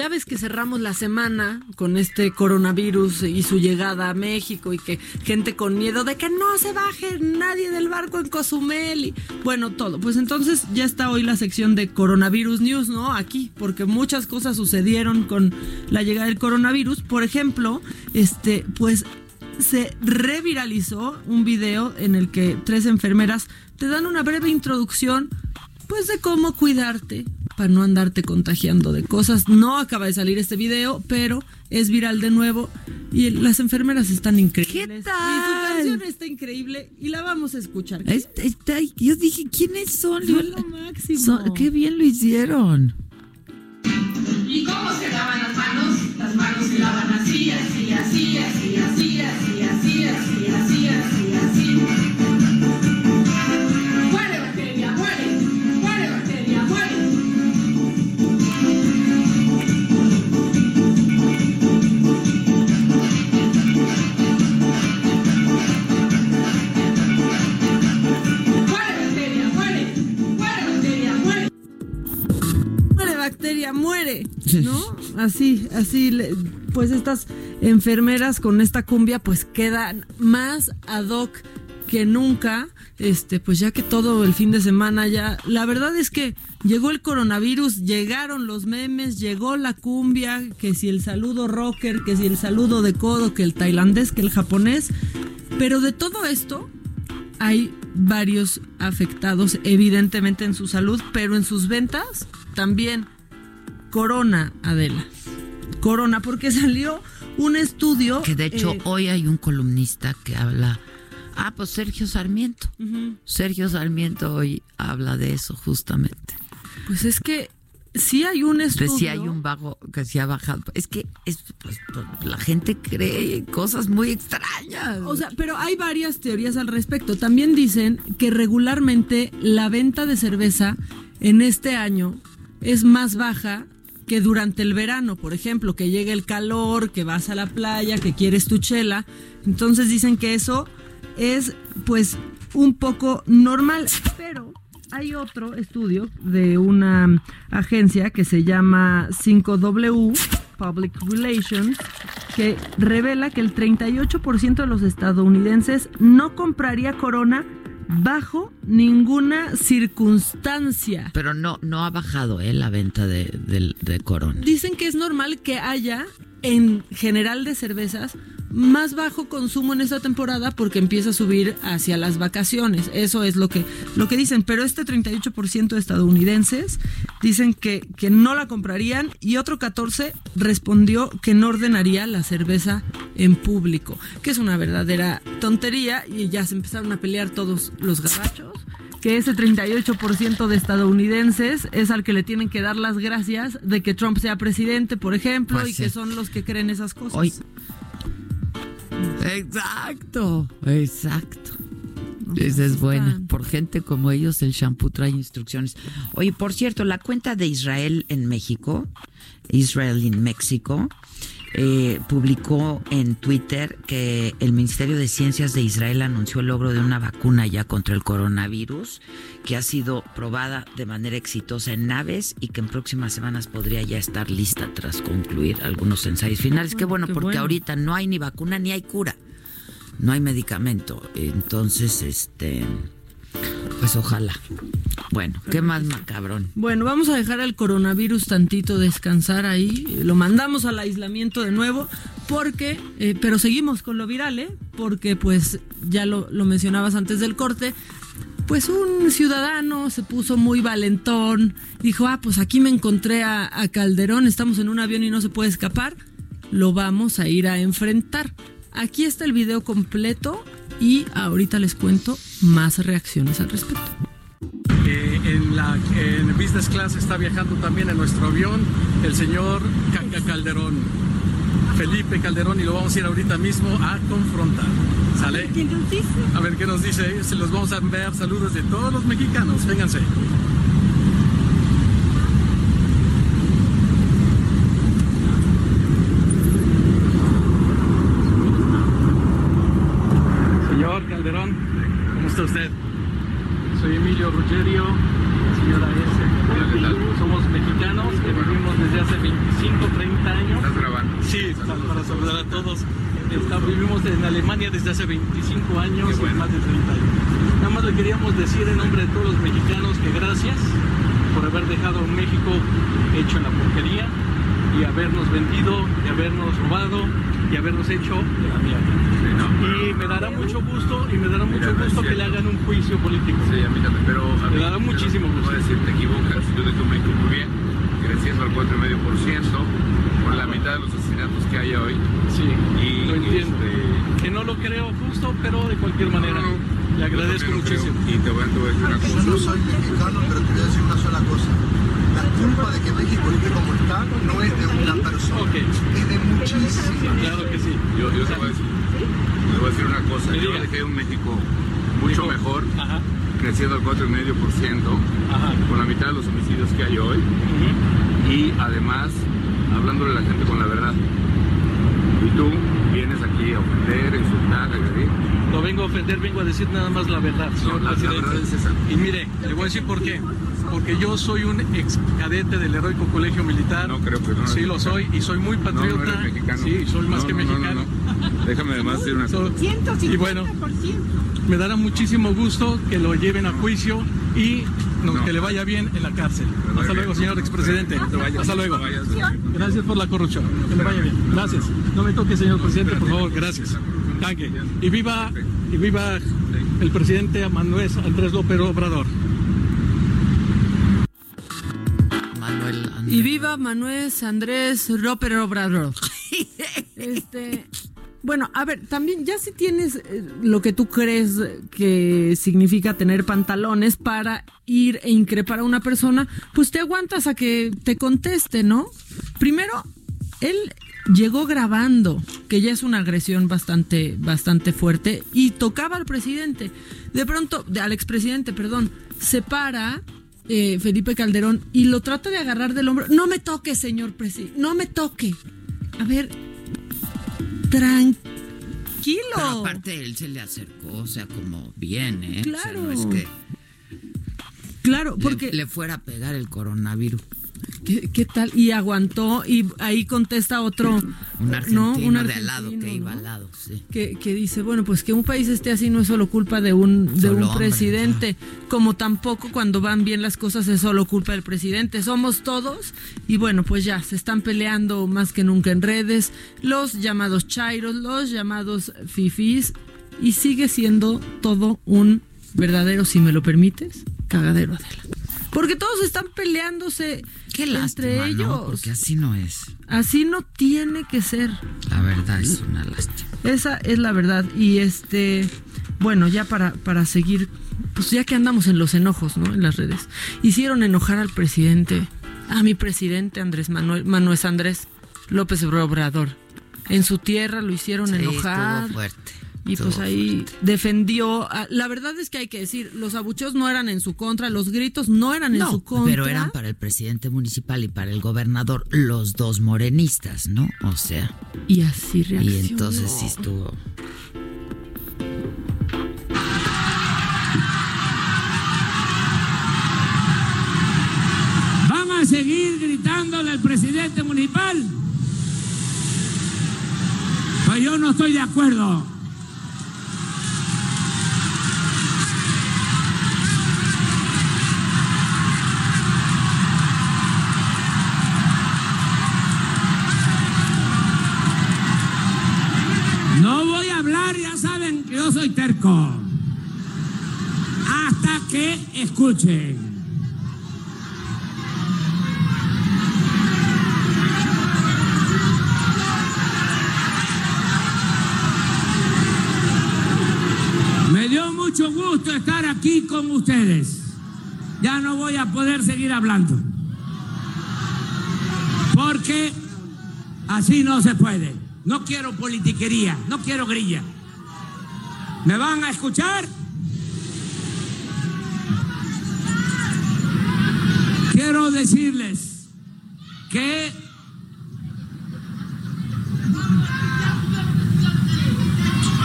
ya ves que cerramos la semana con este coronavirus y su llegada a México y que gente con miedo de que no se baje nadie del barco en Cozumel y bueno, todo. Pues entonces ya está hoy la sección de Coronavirus News, ¿no? Aquí, porque muchas cosas sucedieron con la llegada del coronavirus. Por ejemplo, este, pues se reviralizó un video en el que tres enfermeras te dan una breve introducción, pues, de cómo cuidarte para no andarte contagiando de cosas. No acaba de salir este video, pero es viral de nuevo y las enfermeras están increíbles. ¿Qué tal? Y su canción está increíble y la vamos a escuchar. Está, está, yo dije, ¿quiénes son? Son lo máximo. Son, qué bien lo hicieron. ¿Y cómo se lavan las manos? Las manos se lavan así, así, así, así, así, así, así, así, así, así, así. ¡Muere bacteria, muere! ¡Muere bacteria, muere! Bacteria muere, ¿no? Así, así, le, pues estas enfermeras con esta cumbia pues quedan más ad hoc que nunca, este, pues ya que todo el fin de semana ya, la verdad es que llegó el coronavirus, llegaron los memes, llegó la cumbia, que si el saludo rocker, que si el saludo de codo, que el tailandés, que el japonés, pero de todo esto hay varios afectados evidentemente en su salud, pero en sus ventas también. Corona, Adela. Corona, porque salió un estudio... Que de hecho eh, hoy hay un columnista que habla... Ah, pues Sergio Sarmiento. Uh-huh. Sergio Sarmiento hoy habla de eso justamente. Pues es que sí hay un estudio... Que sí hay un vago que sí ha bajado. Es que es, pues, la gente cree cosas muy extrañas. O sea, pero hay varias teorías al respecto. También dicen que regularmente la venta de cerveza en este año es más baja que durante el verano, por ejemplo, que llega el calor, que vas a la playa, que quieres tu chela. Entonces dicen que eso es, pues, un poco normal. Pero hay otro estudio de una agencia que se llama cinco W, Public Relations, que revela que el treinta y ocho por ciento de los estadounidenses no compraría Corona bajo ninguna circunstancia. Pero no, no ha bajado eh, la venta de, de, de Corona. Dicen que es normal que haya, en general de cervezas, más bajo consumo en esta temporada porque empieza a subir hacia las vacaciones. Eso es lo que, lo que dicen. Pero este treinta y ocho por ciento de estadounidenses dicen que, que no la comprarían y otro catorce por ciento respondió que no ordenaría la cerveza en público, que es una verdadera tontería y ya se empezaron a pelear todos los gabachos. Que ese treinta y ocho por ciento de estadounidenses es al que le tienen que dar las gracias de que Trump sea presidente, por ejemplo, pues y sí. Que son los que creen esas cosas. Hoy. Exacto, exacto. Esa es buena. Por gente como ellos, el shampoo trae instrucciones. Oye, por cierto, la cuenta de Israel en México, Israel in Mexico, Eh, publicó en Twitter que el Ministerio de Ciencias de Israel anunció el logro de una vacuna ya contra el coronavirus que ha sido probada de manera exitosa en aves y que en próximas semanas podría ya estar lista tras concluir algunos ensayos finales. Qué bueno, porque ahorita no hay ni vacuna ni hay cura, no hay medicamento. Entonces, este... pues ojalá. Bueno, qué más macabrón. Bueno, vamos a dejar al coronavirus tantito descansar ahí. Lo mandamos al aislamiento de nuevo porque, eh, pero seguimos con lo viral, ¿eh? Porque pues ya lo, lo mencionabas antes del corte. Pues un ciudadano se puso muy valentón. Dijo, ah, pues aquí me encontré a, a Calderón. Estamos en un avión y no se puede escapar. Lo vamos a ir a enfrentar. Aquí está el video completo. Y ahorita les cuento más reacciones al respecto. Eh, en la en business class está viajando también en nuestro avión el señor Caca Calderón, Felipe Calderón, y lo vamos a ir ahorita mismo a confrontar. ¿Sale? A ver, ¿qué nos dice? A ver qué nos dice. Se los vamos a enviar saludos de todos los mexicanos. Vénganse. Calderón, ¿cómo está usted? Soy Emilio Ruggerio, señora es, hola, ¿qué tal? Somos mexicanos que vivimos desde hace veinticinco, treinta años. ¿Estás grabando? Sí, saludos, para saludar a todos. Está, vivimos en Alemania desde hace veinticinco años, y bueno, más de treinta años. Nada más le queríamos decir en nombre de todos los mexicanos que gracias por haber dejado a México hecho en la porquería y habernos vendido, y habernos robado y habernos hecho de la mierda. Sí, no, y me dará mucho gusto y me dará mucho mira, gusto que le hagan un juicio político. Sí, a mí también, pero a mí, me dará muchísimo gusto. Voy a decir, te equivocas, yo de tu México muy bien, creciendo al cuatro coma cinco por ciento, por la mitad de los asesinatos que hay hoy. Sí, y lo entiendo. Este... Que no lo creo justo, pero de cualquier manera. No, no. Le agradezco muchísimo. Creo, y te voy a, te voy a decir una cosa. Yo no soy mexicano, pero te voy a decir una sola cosa. La culpa de que México esté como está no es de una persona, okay, es de muchísimas. Claro que sí. Yo, yo te voy a decir, te voy a decir una cosa. Yo dejé un México mucho México. mejor, ajá, creciendo al cuatro coma cinco por ciento, ajá, con la mitad de los homicidios que hay hoy, uh-huh, y además hablándole a la gente con la verdad. Y tú vienes aquí a ofender, a insultar, a agredir. No vengo a ofender, vengo a decir nada más la verdad, señor no, la, presidente. La verdad es esa. Y mire, le voy a decir por qué. Porque yo soy un ex cadete del heroico colegio militar. No creo que no. Sí, lo soy y soy muy patriota. No, no eres mexicano. Sí, soy más no, que no, mexicano. No, no, no. Déjame además decir una cosa. ciento cincuenta por ciento. Y bueno, me dará muchísimo gusto que lo lleven a juicio y no, no. que le vaya bien en la cárcel. Hasta bien, luego, señor no, expresidente. No, no, Hasta luego. No, gracias por la corrupción. Que le vaya bien. Gracias. No me toque, señor presidente, por favor. Gracias. Tanque. Y viva, y viva el presidente Manuel Andrés López Obrador. Y viva Manuel Andrés López Obrador. Este, bueno, a ver, también ya si tienes lo que tú crees que significa tener pantalones para ir e increpar a una persona, pues te aguantas a que te conteste, ¿no? Primero, él llegó grabando, que ya es una agresión bastante, bastante fuerte, y tocaba al presidente. De pronto, al expresidente, perdón, se para... Eh, Felipe Calderón y lo trata de agarrar del hombro. No me toque, señor presidente, no me toque. A ver, tranquilo. Pero aparte él se le acercó, o sea, como bien, ¿eh? Claro. O sea, no es que claro, porque le, le fuera a pegar el coronavirus. ¿Qué, qué tal? Y aguantó y ahí contesta otro, un argentino, ¿no? Un argentino de al lado, que iba al lado, sí. Que, que dice, bueno, pues que un país esté así no es solo culpa de un, de un hombre, presidente, ya. Como tampoco cuando van bien las cosas es solo culpa del presidente, somos todos. Y bueno, pues ya, se están peleando más que nunca en redes, los llamados chairos, los llamados fifís, y sigue siendo todo un verdadero, si me lo permites, cagadero, Adela. Porque todos están peleándose Qué lástima, entre ellos. No, porque así no es. Así no tiene que ser. La verdad es una lástima. Esa es la verdad. Y este, bueno, ya para, para seguir, pues ya que andamos en los enojos, ¿no? En las redes. Hicieron enojar al presidente, a mi presidente Andrés Manuel, Manuel Andrés López Obrador. En su tierra lo hicieron sí, enojar. Estuvo fuerte. Y pues ahí defendió, la verdad es que hay que decir, los abucheos no eran en su contra, los gritos no eran no, en su contra. Pero eran para el presidente municipal y para el gobernador, los dos morenistas, ¿no? O sea. Y así reaccionó. Y entonces sí estuvo. Van a seguir gritándole al presidente municipal. Pues yo no estoy de acuerdo. Yo soy terco, hasta que escuchen. Me dio mucho gusto estar aquí con ustedes. Ya no voy a poder seguir hablando, porque así no se puede. No quiero politiquería, no quiero grilla. ¿Me van a escuchar? Quiero decirles que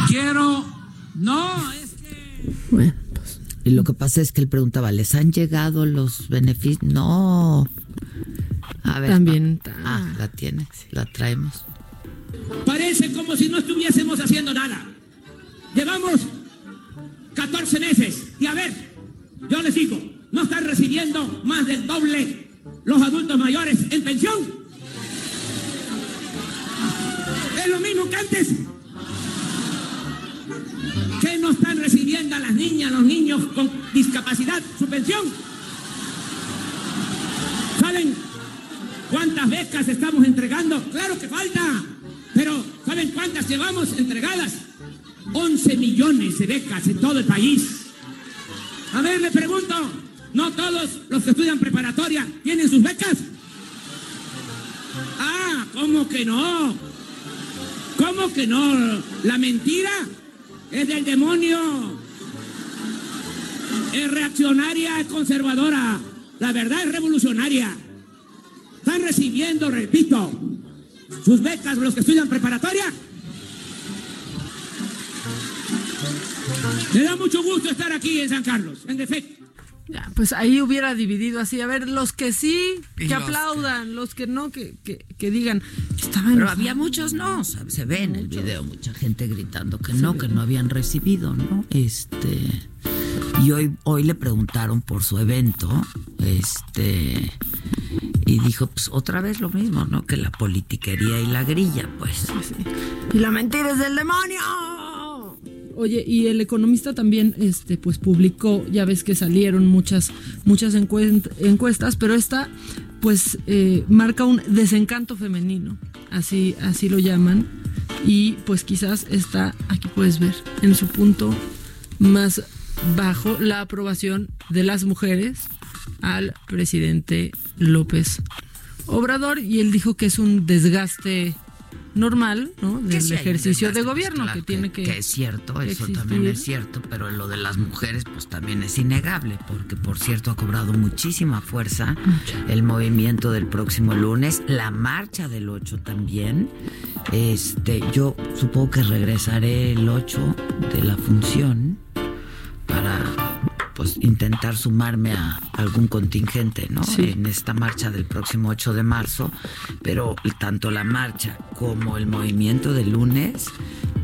quiero... No, es que... Bueno, pues... Y lo que pasa es que él preguntaba, ¿les han llegado los beneficios? No. A ver. También. Va. Ah, la tiene, la traemos. Parece como si no estuviésemos haciendo nada. Llevamos catorce meses. Y a ver, yo les digo, ¿no están recibiendo más del doble los adultos mayores en pensión? Es lo mismo que antes. ¿Qué no están recibiendo a las niñas, a los niños con discapacidad, su pensión? ¿Saben cuántas becas estamos entregando? Claro que falta, pero ¿saben cuántas llevamos entregadas? once millones de becas en todo el país. A ver, le pregunto, ¿no todos los que estudian preparatoria tienen sus becas? Ah, ¿cómo que no? ¿Cómo que no? La mentira es del demonio. Es reaccionaria, es conservadora. La verdad es revolucionaria. Están recibiendo, repito, sus becas los que estudian preparatoria. Me da mucho gusto estar aquí en San Carlos, en defecto. Ya, pues ahí hubiera dividido así. A ver, los que sí, que los aplaudan, que... los que no, que, que, que digan. Estaban Pero había muchos no. Se ve en el video mucha gente gritando que no, que no habían recibido, ¿no? Este. Y hoy, hoy le preguntaron por su evento, este. Y dijo, pues otra vez lo mismo, ¿no? Que la politiquería y la grilla, pues. Sí. Y la mentira es del demonio. Oye, y El Economista también este pues publicó, ya ves que salieron muchas muchas encuent- encuestas, pero esta pues eh, marca un desencanto femenino, así así lo llaman, y pues quizás está, aquí puedes ver, en su punto más bajo la aprobación de las mujeres al presidente López Obrador, y él dijo que es un desgaste normal, ¿no? Del sí, ejercicio desgaste, de gobierno, pues, claro, que tiene que, que es cierto, que eso existir. También es cierto, pero lo de las mujeres pues también es innegable, porque por cierto ha cobrado muchísima fuerza el movimiento del próximo lunes, la marcha del ocho también. Este, yo supongo que regresaré el ocho de la función para pues intentar sumarme a algún contingente, ¿no? Sí. En esta marcha del próximo ocho de marzo, pero tanto la marcha como el movimiento del lunes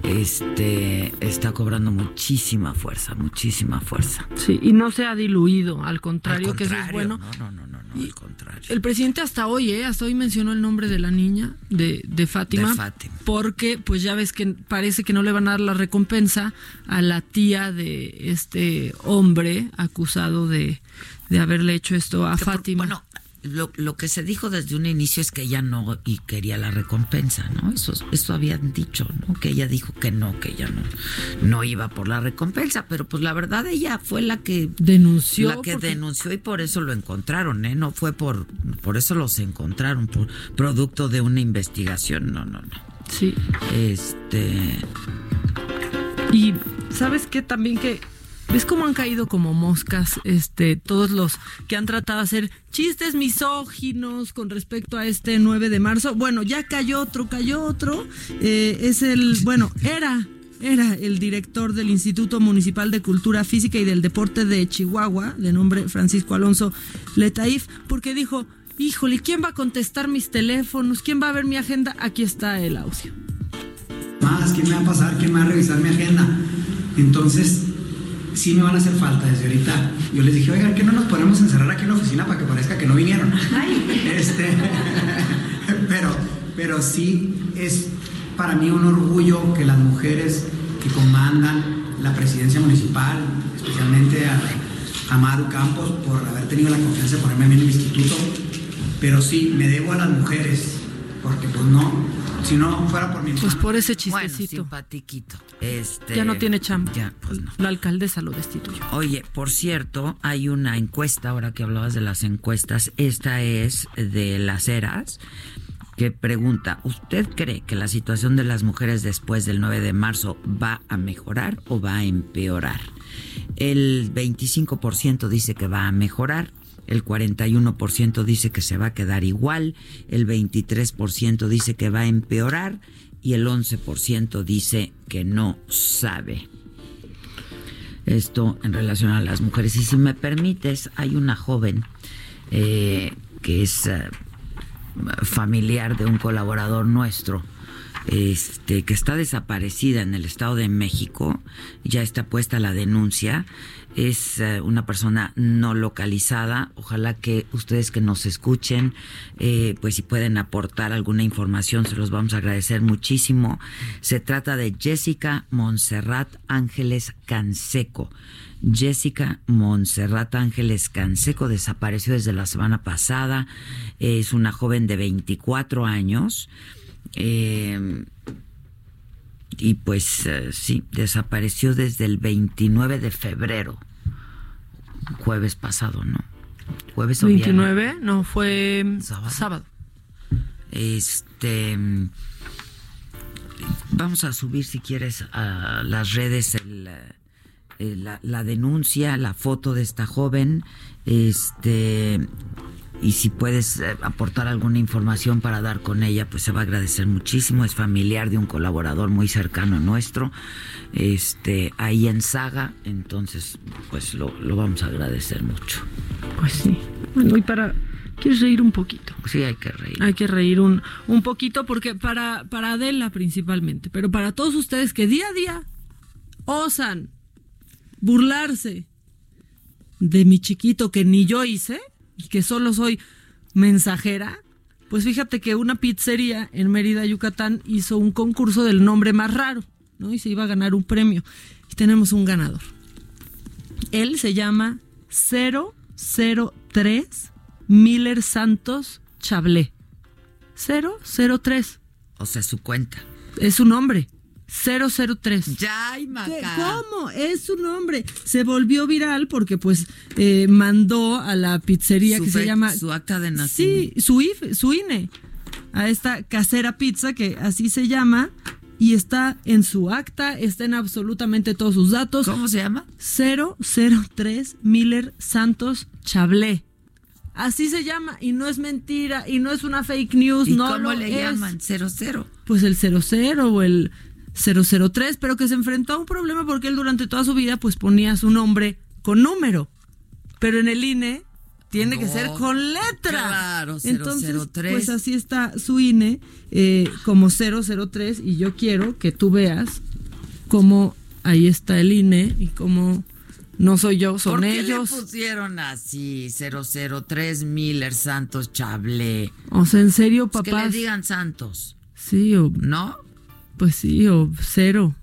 este está cobrando muchísima fuerza, muchísima fuerza. Sí, y no se ha diluido, al contrario, al contrario que eso es bueno. No, no, no, no, no al contrario. El presidente hasta hoy, eh, hasta hoy mencionó el nombre de la niña, de, de Fátima, de Fátima, porque pues ya ves que parece que no le van a dar la recompensa a la tía de este hombre acusado de, de haberle hecho esto a que Fátima. Por, bueno, Lo, lo que se dijo desde un inicio es que ella no y quería la recompensa, ¿no? Eso, eso habían dicho, ¿no? Que ella dijo que no, que ella no, no iba por la recompensa, pero pues la verdad ella fue la que denunció, la que porque... denunció y por eso lo encontraron, ¿eh? No fue por, por eso los encontraron, por producto de una investigación, no, no, no. Sí. Este. Y ¿sabes qué? También que ¿ves cómo han caído como moscas este, todos los que han tratado de hacer chistes misóginos con respecto a este nueve de marzo? Bueno, ya cayó otro, cayó otro. Eh, es el, bueno, era, era el director del Instituto Municipal de Cultura Física y del Deporte de Chihuahua, de nombre Francisco Alonso Letaif, porque dijo, híjole, ¿quién va a contestar mis teléfonos? ¿Quién va a ver mi agenda? Aquí está el audio. Más, ¿quién me va a pasar? ¿Quién va a revisar mi agenda? Entonces... sí me van a hacer falta desde ahorita. Yo les dije, oigan, ¿qué no nos podemos encerrar aquí en la oficina para que parezca que no vinieron? Ay. Este, pero, pero sí es para mí un orgullo que las mujeres que comandan la presidencia municipal, especialmente a, a Maru Campos, por haber tenido la confianza de ponerme a mí en el instituto, pero sí, me debo a las mujeres, porque pues no, si no fuera por mi pues mano. Por ese chistecito. Bueno, simpatiquito. Este, ya no tiene chamba. Ya, pues no. La alcaldesa lo destituyó. Oye, por cierto, hay una encuesta, ahora que hablabas de las encuestas, esta es de Las Heras, que pregunta, ¿usted cree que la situación de las mujeres después del nueve de marzo va a mejorar o va a empeorar? El veinticinco por ciento dice que va a mejorar. El cuarenta y uno por ciento dice que se va a quedar igual, el veintitrés por ciento dice que va a empeorar y el once por ciento dice que no sabe. esto en relación a las mujeres. Y si me permites, hay una joven eh, que es eh, familiar de un colaborador nuestro, este, que está desaparecida en el Estado de México, ya está puesta la denuncia, es eh, una persona no localizada. Ojalá que ustedes que nos escuchen, eh, pues si pueden aportar alguna información, se los vamos a agradecer muchísimo. Se trata de Jessica Montserrat Ángeles Canseco. Jessica Montserrat Ángeles Canseco desapareció desde la semana pasada, es una joven de veinticuatro años, Eh, y pues eh, sí, desapareció desde el veintinueve de febrero, jueves pasado, ¿no? Jueves o veintinueve, no, fue sábado. sábado. Este, vamos a subir, si quieres, a las redes el, el, la, la denuncia, la foto de esta joven, este... y si puedes eh, aportar alguna información para dar con ella, pues se va a agradecer muchísimo. Es familiar de un colaborador muy cercano nuestro, este, ahí en Saga, entonces pues lo, lo vamos a agradecer mucho. Pues sí, bueno, y para... ¿Quieres reír un poquito? Sí, hay que reír. Hay que reír un, un poquito, porque para, para Adela principalmente, pero para todos ustedes que día a día osan burlarse de mi chiquito que ni yo hice, y que solo soy mensajera, pues fíjate que una pizzería en Mérida, Yucatán, hizo un concurso del nombre más raro, ¿no? Y se iba a ganar un premio. Y tenemos un ganador. Él se llama cero cero tres Miller Santos Chablé. cero cero tres. O sea, su cuenta. Es su nombre. cero cero tres. Ya, ¿cómo? Es su nombre. Se volvió viral porque pues eh, mandó a la pizzería su que fe, se llama... Su acta de nacimiento. Sí, su, I F E, su I N E. A esta Casera Pizza, que así se llama, y está en su acta, está en absolutamente todos sus datos. ¿Cómo se llama? cero cero tres Miller Santos Chablé. Así se llama, y no es mentira, y no es una fake news, no lo es. ¿Y cómo le llaman? ¿cero cero? Pues el cero cero o el... cero cero tres, pero que se enfrentó a un problema porque él durante toda su vida pues ponía su nombre con número, pero en el I N E tiene no, que ser con letra. Claro, cero cero tres. Entonces, pues así está su I N E eh, como cero cero tres, y yo quiero que tú veas cómo ahí está el I N E y cómo no soy yo, son ellos. ¿Por qué le pusieron así cero cero tres Miller Santos Chablé? O sea, en serio, papás. Pues que le digan Santos. Sí, o ¿no? Pues sí, o cero,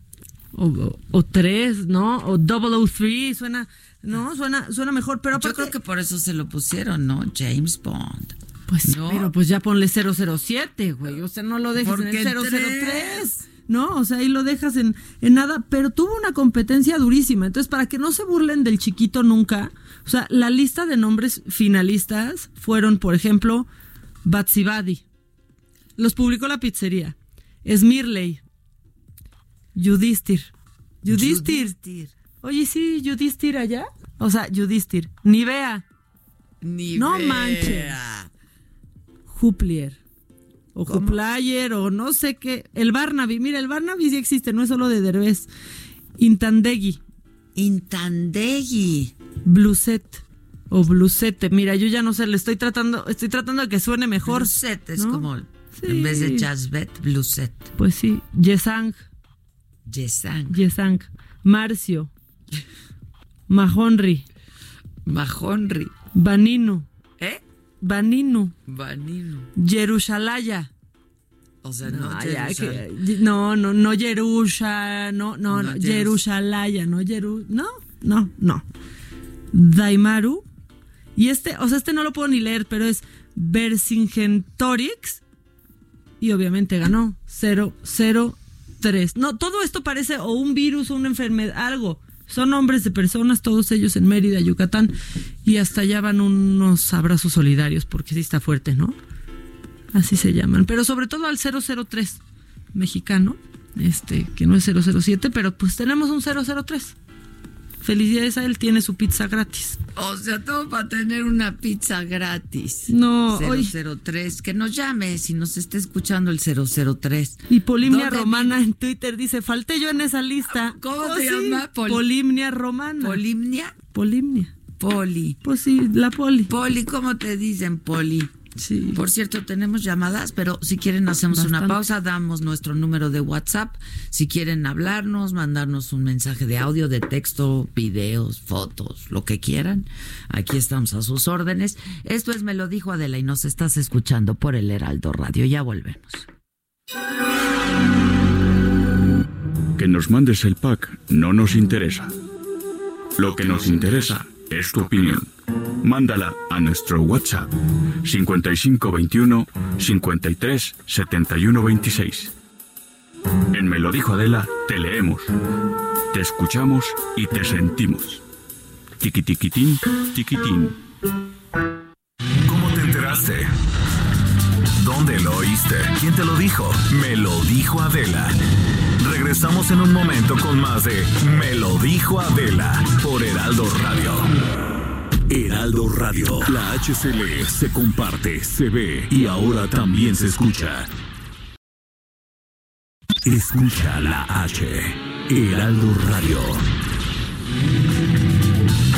o, o, o tres, ¿no? O doble o tres, suena, ¿no? Suena, suena mejor, pero... Yo creo que por eso se lo pusieron, ¿no? James Bond. Pues no. Pero pues ya ponle cero cero siete, güey, o sea, no lo dejes en el cero cero tres, ¿no? O sea, ahí lo dejas en, en nada, pero tuvo una competencia durísima, entonces para que no se burlen del chiquito nunca, o sea, la lista de nombres finalistas fueron, por ejemplo, Batsibadi, los publicó la pizzería, Smirley, Yudhisthir. Yudhisthir. Yudhisthir. Oye, sí, Yudhisthir allá. O sea, Yudhisthir. Nivea. Nivea. No manches. Juplier. O ¿cómo? Juplayer, o no sé qué. El Barnaby. Mira, el Barnaby sí existe, no es solo de Derbez. Intandegui. Intandegui. Bluset. O Blusete. Mira, yo ya no sé, le estoy tratando, estoy tratando de que suene mejor. Bluset es, ¿no?, como... Sí. En vez de Chasbet, Bluset. Pues sí, Yesang. Yesang. Yesang. Marcio. Mahonri. Mahonri. Vanino. ¿Eh? Vanino. Vanino. Yerushalaya. O sea, no, no Yerushalaya. Que, no, no, no Yerusha, no, no, no, no Yerushalaya, no Yeru, no, no, no. Daimaru. Y este, o sea, este no lo puedo ni leer, pero es Vercingetorix. Y obviamente ganó cero cero tres. No, todo esto parece o un virus o una enfermedad, algo. Son nombres de personas, todos ellos en Mérida, Yucatán. Y hasta allá van unos abrazos solidarios, porque sí está fuerte, ¿no? Así se llaman. Pero sobre todo al cero cero tres mexicano, este que no es cero cero siete, pero pues tenemos un cero cero tres. Felicidades a él, tiene su pizza gratis. O sea, todo para tener una pizza gratis. No, cero cero tres, hoy... que nos llame si nos está escuchando el cero cero tres. Y Polimnia Romana vi? en Twitter dice, falté yo en esa lista. ¿Cómo oh, se sí? llama? Pol... Polimnia Romana. ¿Polimnia? Polimnia. Poli. Pues sí, la Poli. Poli, ¿cómo te dicen, Poli? Sí. Por cierto, tenemos llamadas, pero si quieren hacemos Bastante. una pausa, damos nuestro número de WhatsApp, si quieren hablarnos, mandarnos un mensaje de audio, de texto, videos, fotos, lo que quieran, aquí estamos a sus órdenes. Esto es Me Lo Dijo Adela y nos estás escuchando por el Heraldo Radio, ya volvemos. Que nos mandes el pack no nos interesa, lo que nos interesa es tu opinión. Mándala a nuestro WhatsApp cinco cinco dos uno cinco tres siete uno dos seis. En Me Lo Dijo Adela te leemos, te escuchamos y te sentimos. Tiqui tiquitín, tiquitín. ¿Cómo te enteraste? ¿Dónde lo oíste? ¿Quién te lo dijo? Me lo dijo Adela. Regresamos en un momento con más de Me Lo Dijo Adela por Heraldo Radio. Heraldo Radio, la H C L se comparte, se ve y ahora también se escucha. Escucha la H, Heraldo Radio.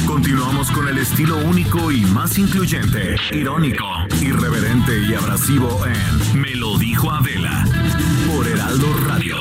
Continuamos con el estilo único y más incluyente, irónico, irreverente y abrasivo en Me Lo Dijo Adela por Heraldo Radio.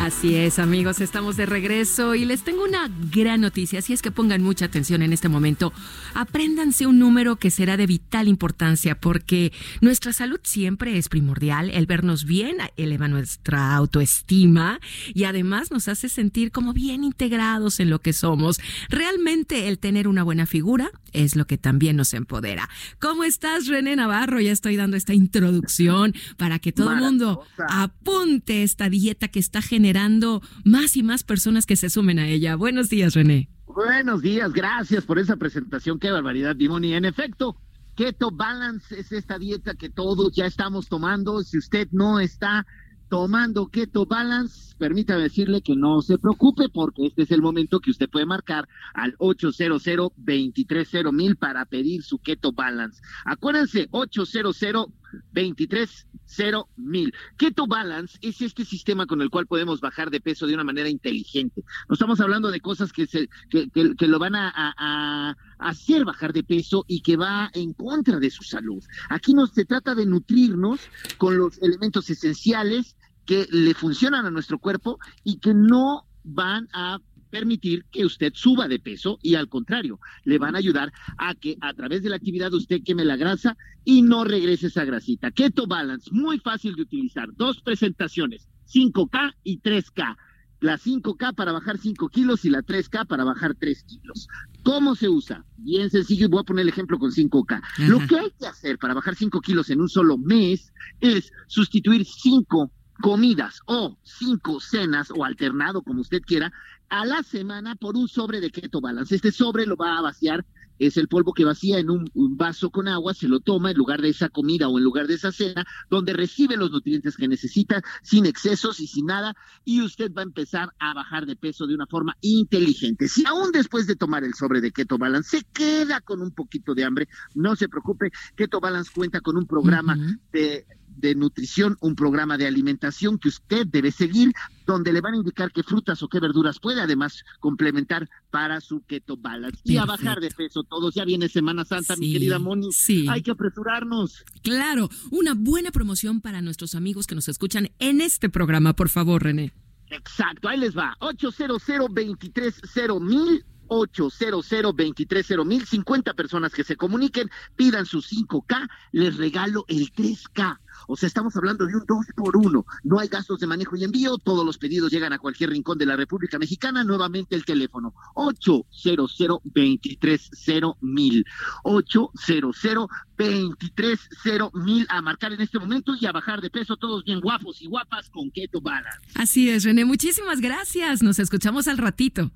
Así es, amigos, estamos de regreso y les tengo una gran noticia, así es que pongan mucha atención en este momento. Apréndanse un número que será de vital importancia porque nuestra salud siempre es primordial, el vernos bien eleva nuestra autoestima y además nos hace sentir como bien integrados en lo que somos. Realmente el tener una buena figura es lo que también nos empodera. ¿Cómo estás, René Navarro? Ya estoy dando esta introducción para que todo el mundo apunte esta dieta que está generando Generando más y más personas que se sumen a ella. Buenos días, René. Buenos días, gracias por esa presentación. Qué barbaridad, Dimoni. En efecto, Keto Balance es esta dieta que todos ya estamos tomando. Si usted no está tomando Keto Balance, permítame decirle que no se preocupe porque este es el momento que usted puede marcar al ocho cero cero, dos tres cero mil para pedir su Keto Balance. Acuérdense, ocho cero cero, dos tres cero mil. Keto Balance es este sistema con el cual podemos bajar de peso de una manera inteligente. No estamos hablando de cosas que se que, que, que lo van a, a, a hacer bajar de peso y que va en contra de su salud. Aquí no se trata de nutrirnos con los elementos esenciales que le funcionan a nuestro cuerpo y que no van a permitir que usted suba de peso y al contrario, le van a ayudar a que a través de la actividad usted queme la grasa y no regrese esa grasita. Keto Balance, muy fácil de utilizar, dos presentaciones, cinco K y tres K. La cinco K para bajar cinco kilos y la tres K para bajar tres kilos. ¿Cómo se usa? Bien sencillo y voy a poner el ejemplo con cinco K. Ajá. Lo que hay que hacer para bajar cinco kilos en un solo mes es sustituir cinco comidas o cinco cenas o alternado como usted quiera a la semana por un sobre de Keto Balance. Este sobre lo va a vaciar, es el polvo que vacía en un, un vaso con agua, se lo toma en lugar de esa comida o en lugar de esa cena, donde recibe los nutrientes que necesita, sin excesos y sin nada, y usted va a empezar a bajar de peso de una forma inteligente. Si aún después de tomar el sobre de Keto Balance se queda con un poquito de hambre, no se preocupe, Keto Balance cuenta con un programa uh-huh. de... de nutrición, un programa de alimentación que usted debe seguir, donde le van a indicar qué frutas o qué verduras puede además complementar para su Keto Balance. Perfecto. Y a bajar de peso todos. Ya viene Semana Santa, sí, mi querida Moni. Sí. Hay que apresurarnos. Claro, una buena promoción para nuestros amigos que nos escuchan en este programa, por favor, René. Exacto, ahí les va. ocho cero cero, dos tres cero mil. ocho cero cero, dos tres cero mil, cincuenta personas que se comuniquen, pidan su cinco K, les regalo el tres K. O sea, estamos hablando de un dos por uno. No hay gastos de manejo y envío. Todos los pedidos llegan a cualquier rincón de la República Mexicana. Nuevamente el teléfono ocho cero cero, dos tres cero mil. ocho cero cero, dos tres cero mil a marcar en este momento y a bajar de peso todos bien guapos y guapas con Keto Balance. Así es, René. Muchísimas gracias. Nos escuchamos al ratito.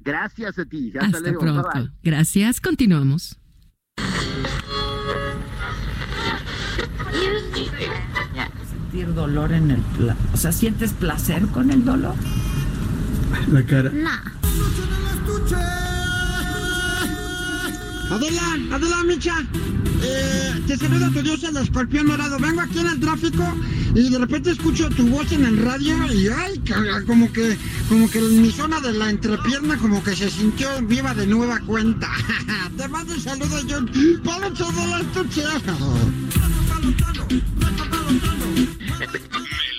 Gracias a ti. Hasta, Hasta luego. Pronto. Bye bye. Gracias. Continuamos. sentir dolor en el... Pla- o sea, ¿sientes placer con el dolor? La cara. No. Adela, Adela, Micha. Eh, te saluda tu diosa, el escorpión dorado. Vengo aquí en el tráfico y de repente escucho tu voz en el radio y ay, como que, como que en mi zona de la entrepierna como que se sintió viva de nueva cuenta. Te mando un saludo, John. ¡Palo, Adela, estuche! Me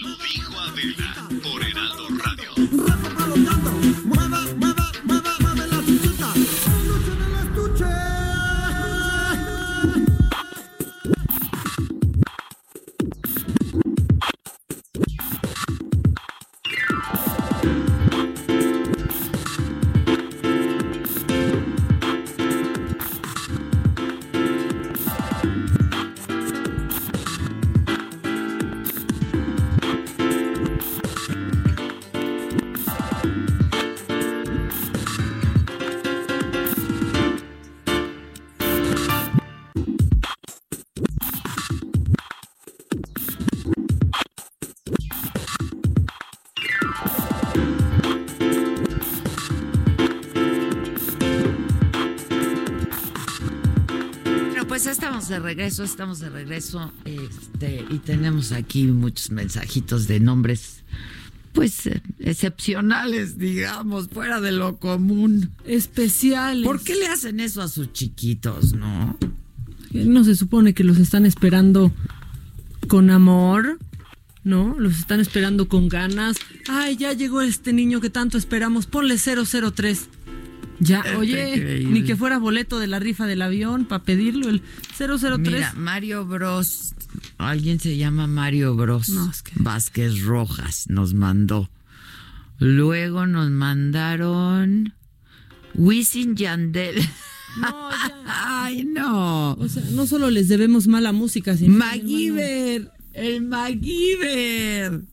lo dijo Adela por Heraldo Radio. Estamos de regreso, estamos de regreso este, y tenemos aquí muchos mensajitos de nombres pues excepcionales, digamos, fuera de lo común. Especiales. ¿Por qué le hacen eso a sus chiquitos, no? No se supone que los están esperando con amor, ¿no? Los están esperando con ganas. Ay, ya llegó este niño que tanto esperamos, ponle cero cero tres. Ya, oye, ni que fuera boleto de la rifa del avión para pedirlo, el cero cero tres. Mira, Mario Bros, alguien se llama Mario Bros, no, es que... Vázquez Rojas nos mandó. Luego nos mandaron Wisin Yandel. No, ya. Ay, no. O sea, no solo les debemos mala música, sino MacGyver, el MacGyver.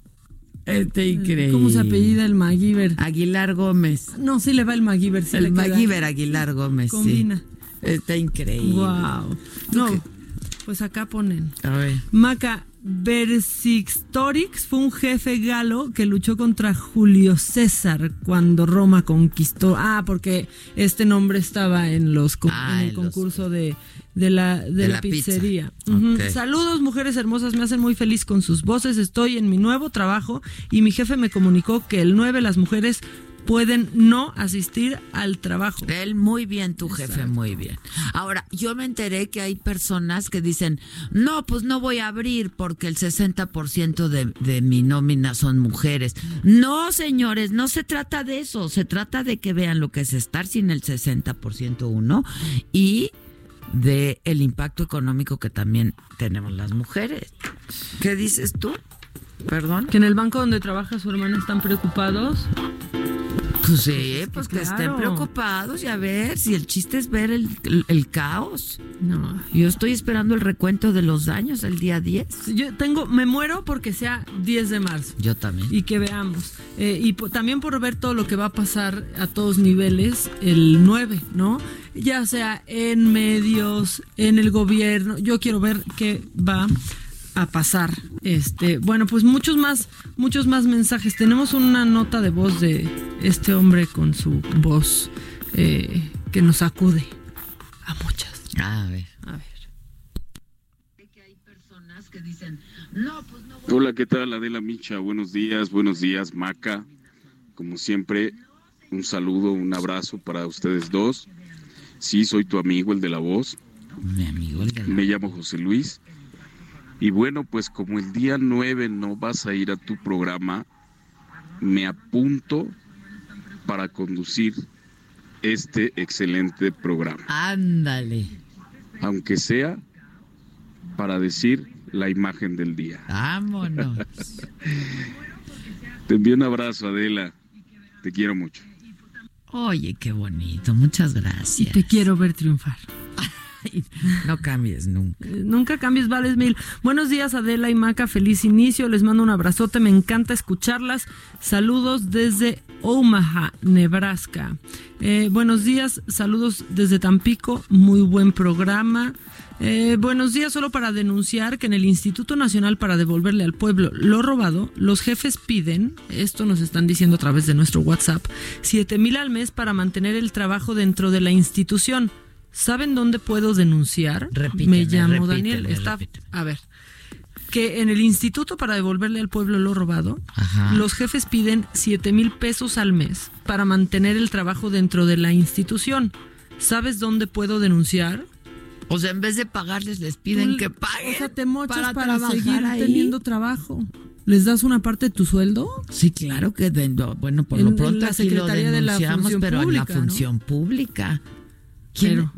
Este increíble. ¿Cómo se apellida el MacGyver? Aguilar Gómez. No, sí le va el MacGyver. Sí, el MacGyver Aguilar Gómez. Combina. Sí. Está increíble. Wow. No, okay. Pues acá ponen. A ver. Maca Bersixtorix fue un jefe galo que luchó contra Julio César cuando Roma conquistó. Ah, porque este nombre estaba en los con- ah, en el en concurso los... de... De la, de de la, la pizzería. Uh-huh. Okay. Saludos, mujeres hermosas, me hacen muy feliz con sus voces. Estoy en mi nuevo trabajo y mi jefe me comunicó que el nueve las mujeres pueden no asistir al trabajo. Él, muy bien, tu Exacto. jefe, muy bien. Ahora, yo me enteré que hay personas que dicen, no, pues no voy a abrir porque el sesenta por ciento de, de mi nómina son mujeres. No, señores, no se trata de eso. Se trata de que vean lo que es estar sin el sesenta por ciento uno y... de el impacto económico que también tenemos las mujeres. ¿Qué dices tú? Perdón. Que en el banco donde trabaja su hermana están preocupados. Pues sí, pues que, que claro. estén preocupados y a ver, si el chiste es ver el, el, el caos. No. Yo estoy esperando el recuento de los daños el día diez. Yo tengo, me muero porque sea diez de marzo. Yo también. Y que veamos. Eh, y po- también por ver todo lo que va a pasar a todos niveles el nueve, ¿no? Ya sea en medios, en el gobierno. Yo quiero ver qué va a pasar. Este, bueno, pues muchos más, muchos más mensajes. Tenemos una nota de voz de este hombre con su voz eh, que nos acude a muchas. A ver, a ver. Que hay personas que dicen, no, pues no voy. Hola, ¿qué tal, Adela, Micha? Buenos días, buenos días, Maca. Como siempre, un saludo, un abrazo para ustedes dos. Sí, soy tu amigo, el de la voz. Mi amigo, el de la voz. Me llamo José Luis. Y bueno, pues como el día nueve no vas a ir a tu programa, me apunto para conducir este excelente programa. Ándale. Aunque sea para decir la imagen del día. Vámonos. Te envío un abrazo, Adela. Te quiero mucho. Oye, qué bonito. Muchas gracias. Y te quiero ver triunfar. Ay, no cambies nunca. Nunca cambies, vales mil. Buenos días, Adela y Maca, feliz inicio. Les mando un abrazote, me encanta escucharlas. Saludos desde Omaha, Nebraska. Eh, buenos días, saludos desde Tampico, muy buen programa. Eh, buenos días, solo para denunciar que en el Instituto Nacional para devolverle al pueblo lo robado, los jefes piden, esto nos están diciendo a través de nuestro WhatsApp, siete mil al mes para mantener el trabajo dentro de la institución. ¿Saben dónde puedo denunciar? Repíteme, Me llamo repíteme, Daniel. Está, a ver, que en el instituto para devolverle al pueblo lo robado, ajá, los jefes piden siete mil pesos al mes para mantener el trabajo dentro de la institución. ¿Sabes dónde puedo denunciar? O sea, en vez de pagarles, les piden Tú, que paguen. O sea, te mochas para, para seguir ahí. teniendo trabajo. ¿Les das una parte de tu sueldo? Sí, claro que de, bueno, por en, lo pronto aquí lo denunciamos, de la pero pública, en la función, ¿no?, pública. Quiero.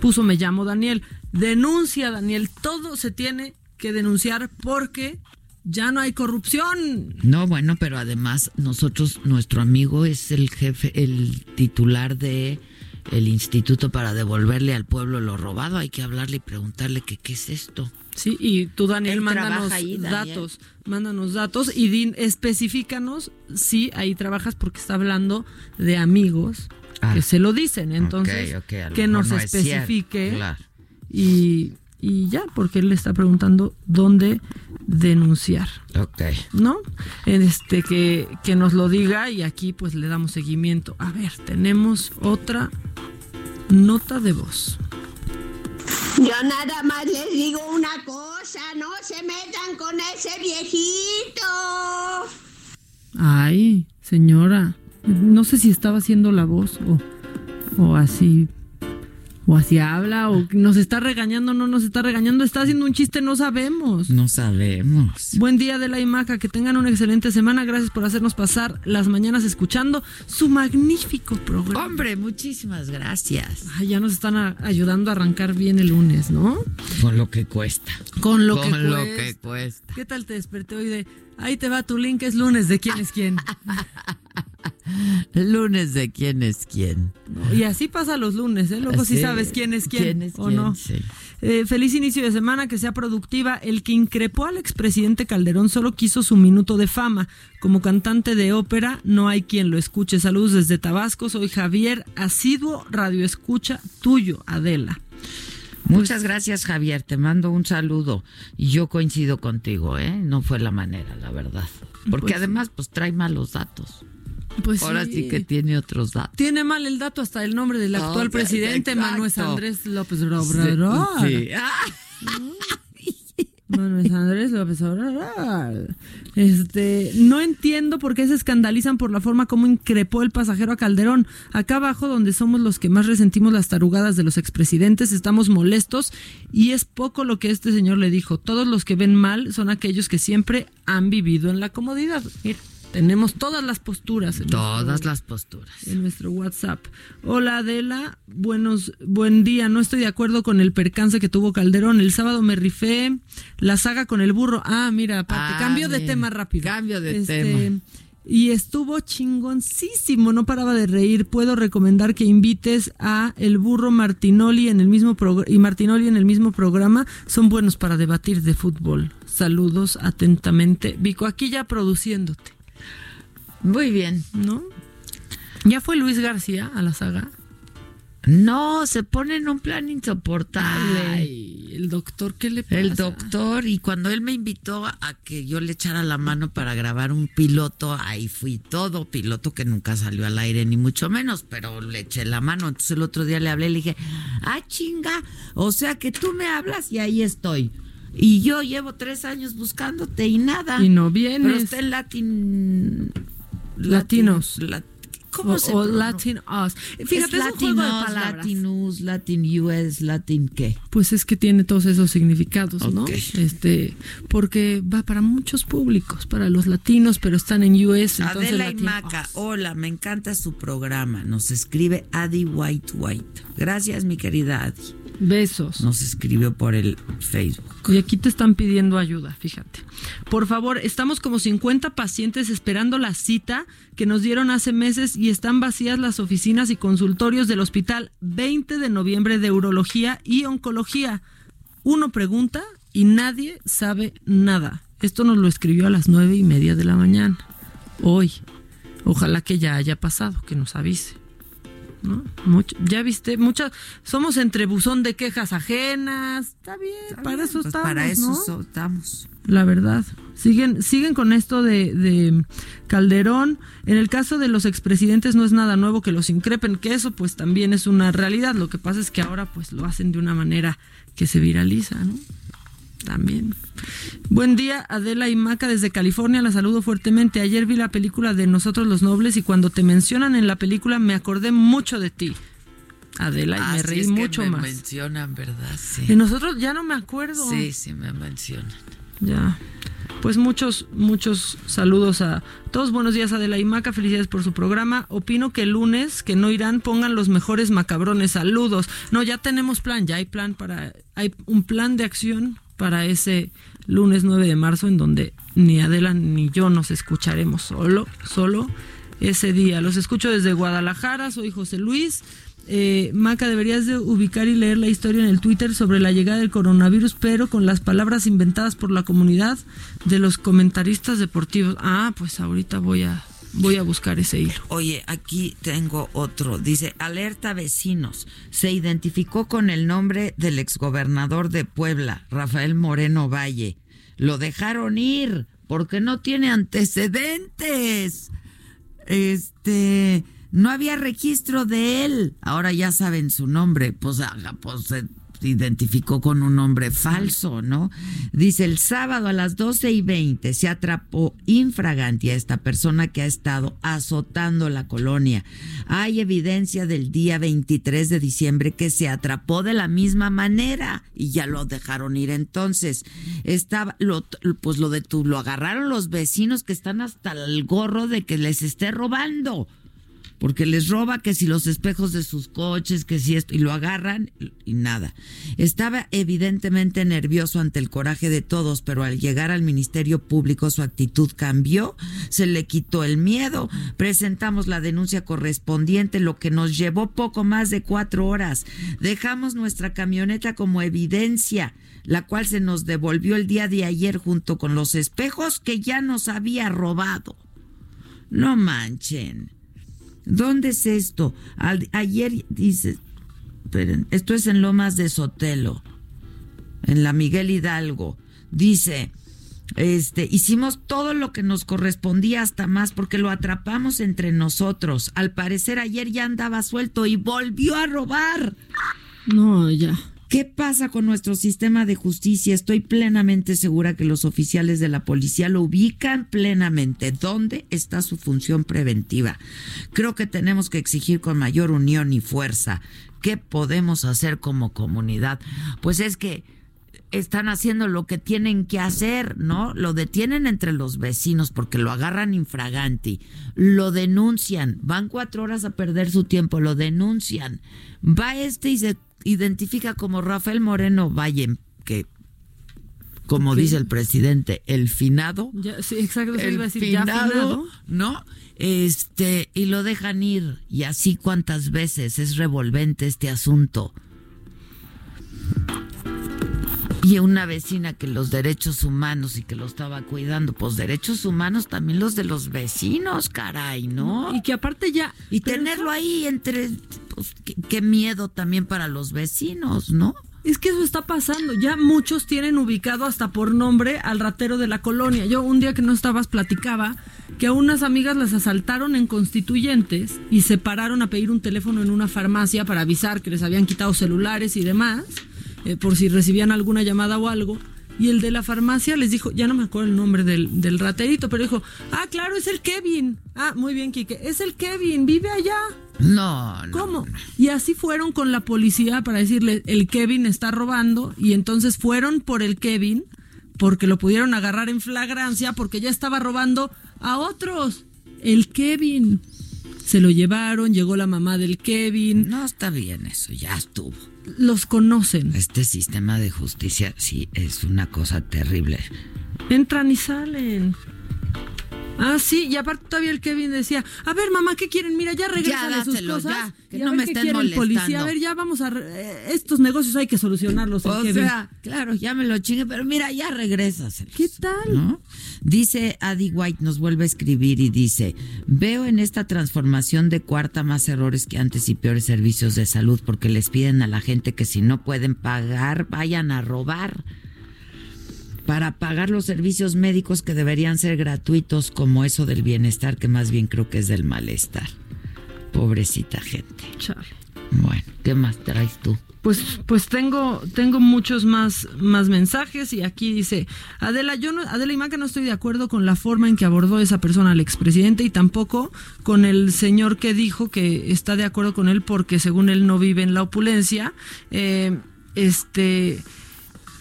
Puso Me llamo Daniel. Denuncia, Daniel. Todo se tiene que denunciar porque ya no hay corrupción. No, bueno, pero además nosotros, nuestro amigo es el jefe, el titular de el instituto para devolverle al pueblo lo robado. Hay que hablarle y preguntarle que qué es esto. Sí, y tú, Daniel, Él mándanos ahí, Daniel. datos, mándanos datos y din, especifícanos si ahí trabajas, porque está hablando de amigos ah, que se lo dicen, entonces okay, okay, que nos no especifique es cierto, claro. y, y ya, porque él le está preguntando dónde denunciar, okay, ¿no? Este que, que nos lo diga y aquí pues le damos seguimiento. A ver, tenemos otra nota de voz. Yo nada más les digo una cosa, no se metan con ese viejito. Ay, señora, no sé si estaba haciendo la voz o, o así, o así habla, o nos está regañando, no nos está regañando, está haciendo un chiste, no sabemos. No sabemos. Buen día, Adela y Maca, que tengan una excelente semana, gracias por hacernos pasar las mañanas escuchando su magnífico programa. Hombre, muchísimas gracias. Ay, ya nos están a- ayudando a arrancar bien el lunes, ¿no? Con lo que cuesta. Con lo, Con que, lo cuesta. que cuesta. ¿Qué tal te desperté hoy de, ahí te va tu link, es lunes, de quién es quién? Lunes de quién es quién. Y así pasa los lunes, ¿eh? Luego sí, sí sabes quién es quién, ¿Quién es o quién? no. Sí. Eh, feliz inicio de semana, que sea productiva. El que increpó al expresidente Calderón solo quiso su minuto de fama. Como cantante de ópera, no hay quien lo escuche. Saludos desde Tabasco, soy Javier, asiduo radioescucha tuyo, Adela. Muchas gracias, Javier, te mando un saludo. Y yo coincido contigo, ¿eh? No fue la manera, la verdad. Porque pues, además, pues trae malos datos. Pues Ahora sí. sí que tiene otros datos. Tiene mal el dato hasta el nombre del actual oh, presidente, exacto. Manuel Andrés López Obrador. Sí. Sí. Ah. Manuel Andrés López Obrador. Este, no entiendo por qué se escandalizan por la forma como increpó el pasajero a Calderón. Acá abajo, donde somos los que más resentimos las tarugadas de los expresidentes, estamos molestos y es poco lo que este señor le dijo. Todos los que ven mal son aquellos que siempre han vivido en la comodidad. Mira. Tenemos todas las posturas. En todas nuestro, las posturas. En nuestro WhatsApp. Hola, Adela. Buenos, buen día. No estoy de acuerdo con el percance que tuvo Calderón. El sábado me rifé la saga con el burro. Ah, mira, Pati, ah, cambio bien. de tema rápido. Cambio de este, tema. Y estuvo chingoncísimo, no paraba de reír. Puedo recomendar que invites a el burro Martinoli en el mismo prog- y Martinoli en el mismo programa. Son buenos para debatir de fútbol. Saludos atentamente. Vico, aquí ya produciéndote. Muy bien, ¿no? ¿Ya fue Luis García a la saga? No, se pone en un plan insoportable. Ay, el doctor, ¿qué le pasa? El doctor, y cuando él me invitó a que yo le echara la mano para grabar un piloto, ahí fui todo, piloto que nunca salió al aire, ni mucho menos, pero le eché la mano. Entonces el otro día le hablé y le dije, ah, chinga, o sea que tú me hablas y ahí estoy. Y yo llevo tres años buscándote y nada. Y no vienes. Pero está en latín... Latinos. Lat- ¿Cómo o, se pronuncia? O Latinos. Fíjate, es, es un juego de palabras. Latinus, Latin U S, Latin qué. Pues es que tiene todos esos significados, okay, ¿no? Este, porque va para muchos públicos, para los latinos, pero están en U S. Adela y Maca, hola, me encanta su programa. Nos escribe Adi White White. Gracias, mi querida Adi. Besos. Nos escribió por el Facebook. Y aquí te están pidiendo ayuda, fíjate. Por favor, estamos como cincuenta pacientes esperando la cita que nos dieron hace meses y están vacías las oficinas y consultorios del Hospital veinte de noviembre de Urología y Oncología. Uno pregunta y nadie sabe nada. Esto nos lo escribió a las nueve y media de la mañana, hoy. Ojalá que ya haya pasado, que nos avise, ¿no? Mucho, ya viste, muchas somos entre buzón de quejas ajenas. Está bien, está para, bien eso pues estamos, para eso estamos. Para eso estamos. La verdad. Siguen, siguen con esto de, de Calderón. En el caso de los expresidentes no es nada nuevo que los increpen, que eso pues también es una realidad. Lo que pasa es que ahora pues lo hacen de una manera que se viraliza, ¿no? También. Buen día, Adela y Maca, desde California, la saludo fuertemente. Ayer vi la película de Nosotros los Nobles y cuando te mencionan en la película me acordé mucho de ti, Adela, y ah, me reí es que mucho me más. Me mencionan, ¿verdad? Sí. Y nosotros ya no me acuerdo. Sí, sí me mencionan. Ya. Pues muchos, muchos saludos a todos. Buenos días, Adela y Maca, felicidades por su programa. Opino que el lunes, que no irán, pongan los mejores macabrones. Saludos. No, ya tenemos plan, ya hay plan para, hay un plan de acción para ese lunes nueve de marzo, en donde ni Adela ni yo nos escucharemos solo, solo ese día. Los escucho desde Guadalajara, soy José Luis. Eh, Maca, deberías de ubicar y leer la historia en el Twitter sobre la llegada del coronavirus, pero con las palabras inventadas por la comunidad de los comentaristas deportivos. Ah, pues ahorita voy a, voy a buscar ese hilo. Oye, aquí tengo otro. Dice, alerta vecinos. Se identificó con el nombre del exgobernador de Puebla, Rafael Moreno Valle. Lo dejaron ir porque no tiene antecedentes. Este... No había registro de él. Ahora ya saben su nombre. Pues, pues se identificó con un nombre falso, ¿no? Dice, el sábado a las doce y veinte se atrapó infraganti a esta persona que ha estado azotando la colonia. Hay evidencia del día veintitrés de diciembre que se atrapó de la misma manera y ya lo dejaron ir entonces. Estaba, lo, pues lo detuvo, lo agarraron los vecinos que están hasta el gorro de que les esté robando. Porque les roba que si los espejos de sus coches, que si esto, y lo agarran y nada. Estaba evidentemente nervioso ante el coraje de todos, pero al llegar al Ministerio Público su actitud cambió, se le quitó el miedo. Presentamos la denuncia correspondiente, lo que nos llevó poco más de cuatro horas. Dejamos nuestra camioneta como evidencia, la cual se nos devolvió el día de ayer junto con los espejos que ya nos había robado. No manchen. ¿Dónde es esto? Al, ayer dice, esperen, esto es en Lomas de Sotelo, en la Miguel Hidalgo. Dice, este, hicimos todo lo que nos correspondía hasta más porque lo atrapamos entre nosotros. Al parecer ayer ya andaba suelto y volvió a robar. No, ya. ¿Qué pasa con nuestro sistema de justicia? Estoy plenamente segura que los oficiales de la policía lo ubican plenamente. ¿Dónde está su función preventiva? Creo que tenemos que exigir con mayor unión y fuerza. ¿Qué podemos hacer como comunidad? Pues es que están haciendo lo que tienen que hacer, ¿no? Lo detienen entre los vecinos porque lo agarran infraganti, lo denuncian, van cuatro horas a perder su tiempo, lo denuncian. Va este y se identifica como Rafael Moreno Valle, que, como dice el presidente, el finado. Ya, sí, exacto, eso iba a decir, finado, ya finado, ¿no? Este, y lo dejan ir. Y así cuántas veces es revolvente este asunto. Y una vecina que los derechos humanos y que lo estaba cuidando, pues derechos humanos también los de los vecinos, caray, ¿no? Y que aparte ya... Y tenerlo eso... ahí entre... Pues, qué, qué miedo también para los vecinos, ¿no? Es que eso está pasando, ya muchos tienen ubicado hasta por nombre al ratero de la colonia. Yo un día que no estabas platicaba que a unas amigas las asaltaron en Constituyentes y se pararon a pedir un teléfono en una farmacia para avisar que les habían quitado celulares y demás, eh, por si recibían alguna llamada o algo. Y el de la farmacia les dijo, ya no me acuerdo el nombre del, del raterito, pero dijo, ah, claro, es el Kevin. Ah, muy bien, Quique, es el Kevin, vive allá. No, no. ¿Cómo? Y así fueron con la policía para decirle, el Kevin está robando, y entonces fueron por el Kevin, porque lo pudieron agarrar en flagrancia, porque ya estaba robando a otros. El Kevin. Se lo llevaron, llegó la mamá del Kevin. No está bien eso, ya estuvo. Los conocen. Este sistema de justicia sí es una cosa terrible. Entran y salen. Ah, sí, y aparte todavía el Kevin decía, a ver, mamá, ¿qué quieren? Mira, ya regrésale ya, dátelo, sus cosas. Ya, que no me estén molestando. Policía. A ver, ya vamos a... Re... Estos negocios hay que solucionarlos. O Kevin. Sea, claro, ya me lo chingue, pero mira, ya regrésas. ¿Qué tal? ¿No? Dice Adi White, nos vuelve a escribir y dice, veo en esta transformación de cuarta más errores que antes y peores servicios de salud, porque les piden a la gente que si no pueden pagar, vayan a robar. Para pagar los servicios médicos que deberían ser gratuitos, como eso del bienestar, que más bien creo que es del malestar. Pobrecita gente. Chale. Bueno, ¿qué más traes tú? Pues pues tengo tengo muchos más más mensajes y aquí dice Adela, yo no, Adela Imaca, no estoy de acuerdo con la forma en que abordó esa persona al expresidente y tampoco con el señor que dijo que está de acuerdo con él porque según él no vive en la opulencia. Eh, este...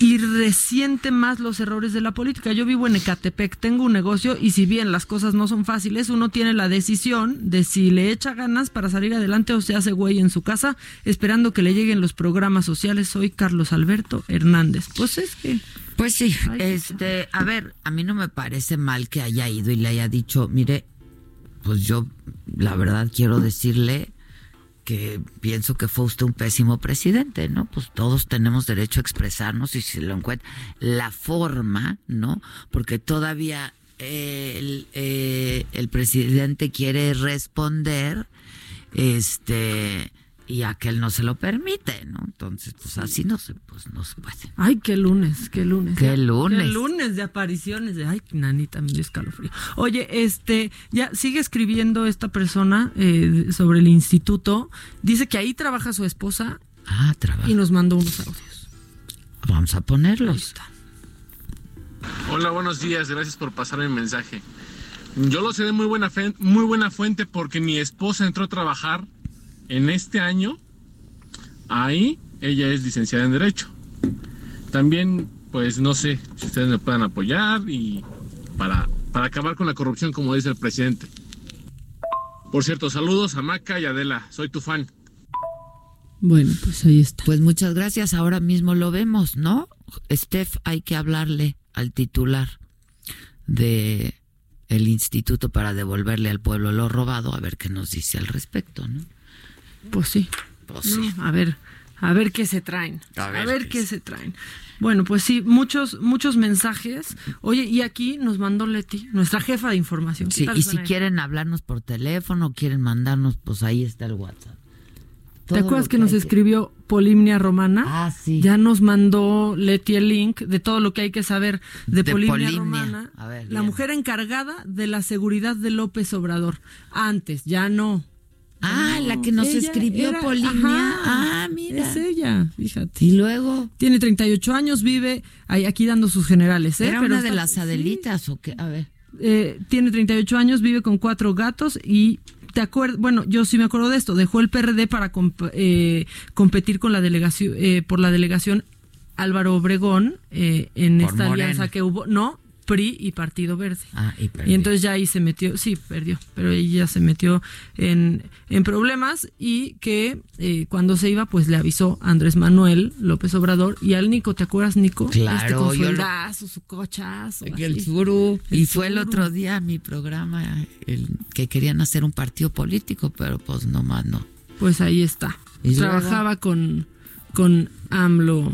Y resiente más los errores de la política. Yo vivo en Ecatepec, tengo un negocio y si bien las cosas no son fáciles, uno tiene la decisión de si le echa ganas para salir adelante o se hace güey en su casa esperando que le lleguen los programas sociales. Soy Carlos Alberto Hernández. Pues es que... Pues sí, ay, este, a ver, a mí no me parece mal que haya ido y le haya dicho, mire, pues yo la verdad quiero decirle... que pienso que fue usted un pésimo presidente, ¿no? Pues todos tenemos derecho a expresarnos y si lo encuentra. La forma, ¿no? Porque todavía el, el, el presidente quiere responder, este... y a que él no se lo permite, ¿no? Entonces, pues así no se, pues, no se puede. Ay, qué lunes, qué lunes. Qué lunes. Qué lunes de apariciones. De, ay, nanita, me dio escalofrío. Oye, este, ya sigue escribiendo esta persona eh, sobre el instituto. Dice que ahí trabaja su esposa. Ah, trabaja. Y nos mandó unos audios. Vamos a ponerlos. Ahí está. Hola, buenos días. Gracias por pasarme el mensaje. Yo lo sé de muy buena, fe, muy buena fuente porque mi esposa entró a trabajar en este año, ahí ella es licenciada en Derecho. También, pues no sé si ustedes me puedan apoyar y para, para acabar con la corrupción, como dice el presidente. Por cierto, saludos a Maca y Adela, soy tu fan. Bueno, pues ahí está. Pues muchas gracias, ahora mismo lo vemos, ¿no? Steph, hay que hablarle al titular de el instituto para devolverle al pueblo lo robado, a ver qué nos dice al respecto, ¿no? Pues sí, pues no, sí. A ver, a ver qué se traen, a ver, a ver qué, qué se traen. Bueno, pues sí, muchos muchos mensajes. Oye, y aquí nos mandó Leti, nuestra jefa de información. Sí, y si ahí quieren hablarnos por teléfono, quieren mandarnos, pues ahí está el WhatsApp. Todo. ¿Te acuerdas que, que nos escribió Polimnia Romana? Ah, sí. Ya nos mandó Leti el link de todo lo que hay que saber de, de Polimnia, Polimnia Romana, a ver, la bien. Mujer encargada de la seguridad de López Obrador. Antes, ya no. Ah, no, la que nos escribió era, Polimnia. Ajá, ah, mira. Es ella, fíjate. Y luego. Tiene treinta y ocho años, vive aquí dando sus generales. ¿Eh? ¿Era Pero una está, de las Adelitas sí. o qué? A ver. Eh, tiene treinta y ocho años, vive con cuatro gatos y. Te acuerdas, bueno, yo sí me acuerdo de esto. Dejó el P R D para comp- eh, competir con la delegación eh, por la delegación Álvaro Obregón eh, en por esta Morena. Alianza que hubo, no, P R I y Partido Verde. Ah, y perdió. Y entonces ya ahí se metió, sí, perdió, pero ella se metió en, en problemas y que eh, cuando se iba, pues le avisó a Andrés Manuel López Obrador y al Nico, ¿te acuerdas, Nico? Claro. Este, con su brazo, su cochazo. El suru. Y fue el otro día mi programa, el que querían hacer un partido político, pero pues nomás no. Pues ahí está. Trabajaba con, con AMLO.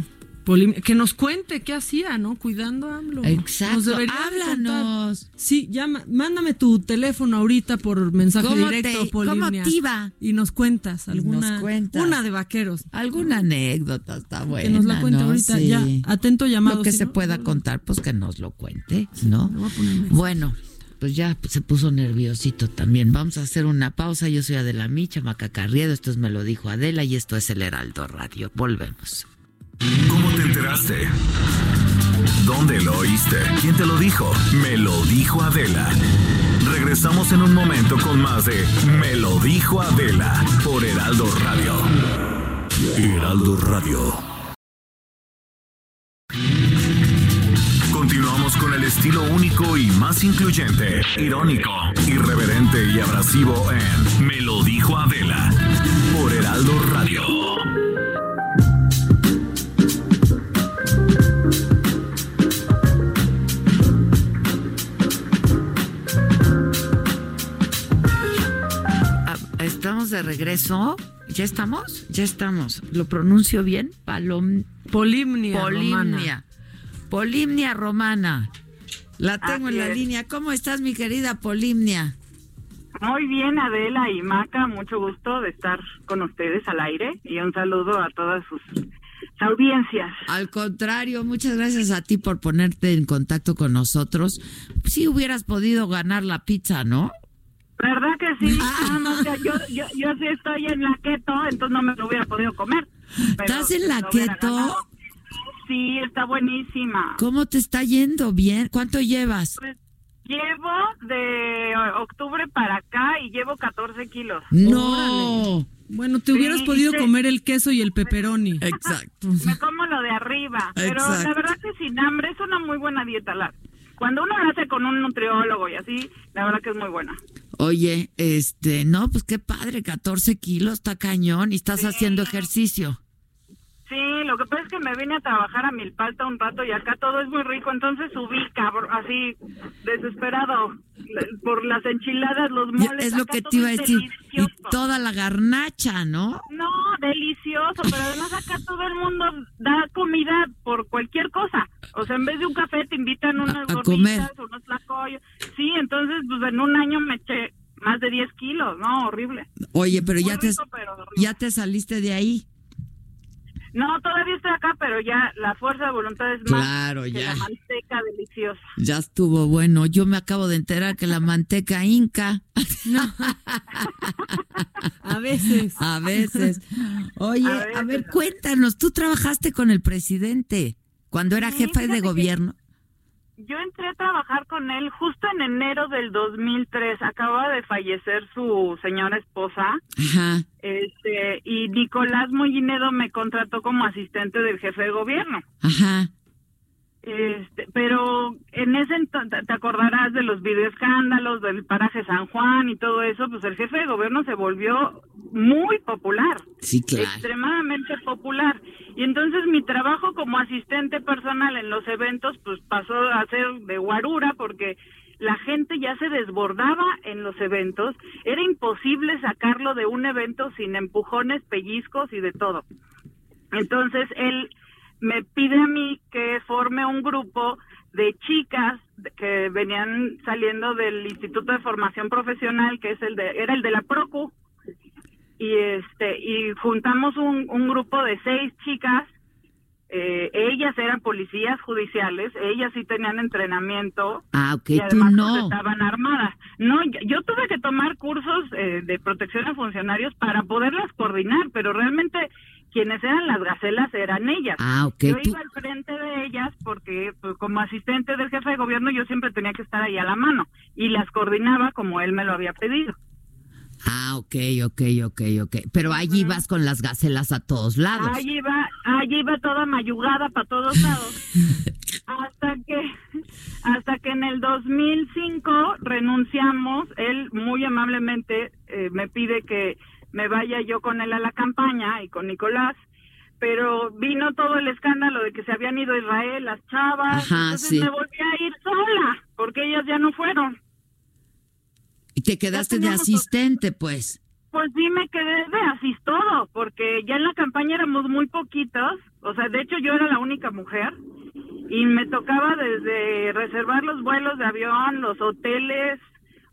Que nos cuente qué hacía, ¿no? Cuidando a AMLO. Exacto, háblanos. Contar. Sí, llama, mándame tu teléfono ahorita por mensaje directo, te, Polimnia. ¿Cómo activa? Y nos cuentas alguna. Nos cuentas. Una de vaqueros. Alguna anécdota está buena. Que nos la cuente, ¿no? Ahorita, sí. Ya, atento llamado. Lo que si se no, pueda no, contar, pues que nos lo cuente, ¿no? Me voy a poner bueno, pues ya se puso nerviosito también. Vamos a hacer una pausa. Yo soy Adela Micha, Maca Carriedo. Esto es Me Lo Dijo Adela y esto es El Heraldo Radio. Volvemos. ¿Cómo te enteraste? ¿Dónde lo oíste? ¿Quién te lo dijo? Me lo dijo Adela. Regresamos en un momento con más de Me lo dijo Adela por Heraldo Radio. Heraldo Radio. Continuamos con el estilo único y más incluyente, irónico, irreverente y abrasivo en Me lo dijo Adela por Heraldo Radio. Thank you. Estamos de regreso. ¿Ya estamos? Ya estamos. ¿Lo pronuncio bien? Palom... Polimnia, Polimnia romana. Polimnia romana. La tengo Así en la es. línea. ¿Cómo estás, mi querida Polimnia? Muy bien, Adela y Maca. Mucho gusto de estar con ustedes al aire. Y un saludo a todas sus audiencias. Al contrario, muchas gracias a ti por ponerte en contacto con nosotros. Sí hubieras podido ganar la pizza, ¿no? ¿Verdad que sí? Ah, no, o sea, yo, yo, yo sí estoy en la keto, entonces no me lo hubiera podido comer. ¿Estás en la keto? Sí, está buenísima. ¿Cómo te está yendo? ¿Bien? ¿Cuánto llevas? Pues llevo de octubre para acá y llevo catorce kilos. ¡No! Órale. Bueno, te hubieras sí, podido sí. comer el queso y el pepperoni. Exacto. Me como lo de arriba, pero Exacto. la verdad que sin hambre es una muy buena dieta. La, cuando uno lo hace con un nutriólogo y así, la verdad que es muy buena. Oye, este, no, pues qué padre, catorce kilos, está cañón, y estás sí. haciendo ejercicio. Sí, lo que pasa es que me vine a trabajar a Milpalta un rato y acá todo es muy rico, entonces subí, cabrón, así, desesperado, por las enchiladas, los moles. Es lo acá que te iba a decir, delicioso. Y toda la garnacha, ¿no? No, delicioso, pero además acá todo el mundo da comida por cualquier cosa. O sea, en vez de un café te invitan unas a, a gorditas, comer. unos tlacoyos. Sí, entonces, pues en un año me eché más de diez kilos, ¿no? Horrible. Oye, pero, ya, rico, te, pero ya te saliste de ahí. No, todavía estoy acá, pero ya la fuerza de voluntad es más claro, que ya. la manteca deliciosa. Ya estuvo bueno. Yo me acabo de enterar que la manteca inca. No. A veces. A veces. Oye, a, veces, a ver, no. cuéntanos, tú trabajaste con el presidente cuando era sí, jefe de gobierno. Yo entré a trabajar con él justo en enero del dos mil tres. Acababa de fallecer su señora esposa. Ajá. Este, y Nicolás Mollinedo me contrató como asistente del jefe de gobierno. Ajá. Este, pero en ese entonces, te acordarás de los videoescándalos, del paraje San Juan y todo eso, pues el jefe de gobierno se volvió muy popular. Sí, claro. Extremadamente popular. Y entonces mi trabajo como asistente personal en los eventos pues pasó a ser de guarura porque la gente ya se desbordaba en los eventos. Era imposible sacarlo de un evento sin empujones, pellizcos y de todo. Entonces él me pide a mí que forme un grupo de chicas que venían saliendo del Instituto de Formación Profesional, que es el de era el de la Procu. Y este y juntamos un, un grupo de seis chicas, eh, ellas eran policías judiciales, ellas sí tenían entrenamiento ah, okay, y además tú no. estaban armadas. No, yo, yo tuve que tomar cursos eh, de protección a funcionarios para poderlas coordinar, pero realmente quienes eran las gacelas eran ellas. Ah, okay, yo tú... iba al frente de ellas porque pues, como asistente del jefe de gobierno yo siempre tenía que estar ahí a la mano y las coordinaba como él me lo había pedido. Ah, ok, ok, ok, ok. Pero allí uh-huh. vas con las gacelas a todos lados. Allí iba, allí iba toda mayugada para todos lados. hasta que hasta que en el dos mil cinco renunciamos. Él muy amablemente eh, me pide que me vaya yo con él a la campaña y con Nicolás. Pero vino todo el escándalo de que se habían ido a Israel las chavas. Ajá, entonces sí. me volví a ir sola porque ellas ya no fueron. Y te quedaste de asistente, pues. Pues sí, me quedé de asistodo, porque ya en la campaña éramos muy poquitos. O sea, de hecho yo era la única mujer. Y me tocaba desde reservar los vuelos de avión, los hoteles,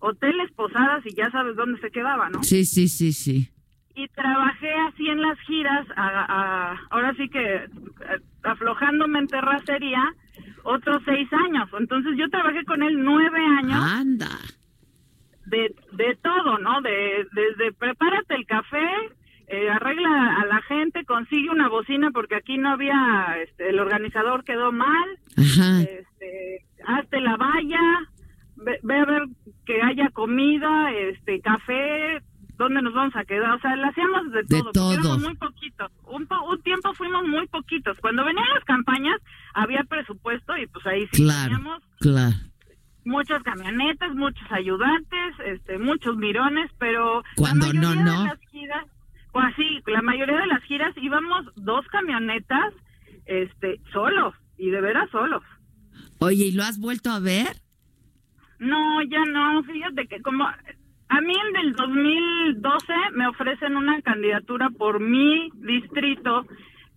hoteles, posadas y ya sabes dónde se quedaba, ¿no? Sí, sí, sí, sí. Y trabajé así en las giras, a, a, ahora sí que aflojándome en terracería, otros seis años. Entonces yo trabajé con él nueve años. Anda. De, de todo, ¿no? De desde prepárate el café, eh, arregla a la gente, consigue una bocina porque aquí no había, este, el organizador quedó mal, Ajá. este, hazte la valla, ve, ve a ver que haya comida, este, café, ¿dónde nos vamos a quedar? O sea, lo hacíamos de todo, de todo. Éramos muy poquitos. Un, po, un tiempo fuimos muy poquitos. Cuando venían las campañas había presupuesto y pues ahí sí claro, teníamos... Claro. Muchas camionetas, muchos ayudantes, este, muchos mirones, pero cuando la mayoría no, no. de las giras, o así, la mayoría de las giras íbamos dos camionetas, este, solos, y de veras solos. Oye, ¿y lo has vuelto a ver? No, ya no, fíjate que como A mí en el dos mil doce me ofrecen una candidatura por mi distrito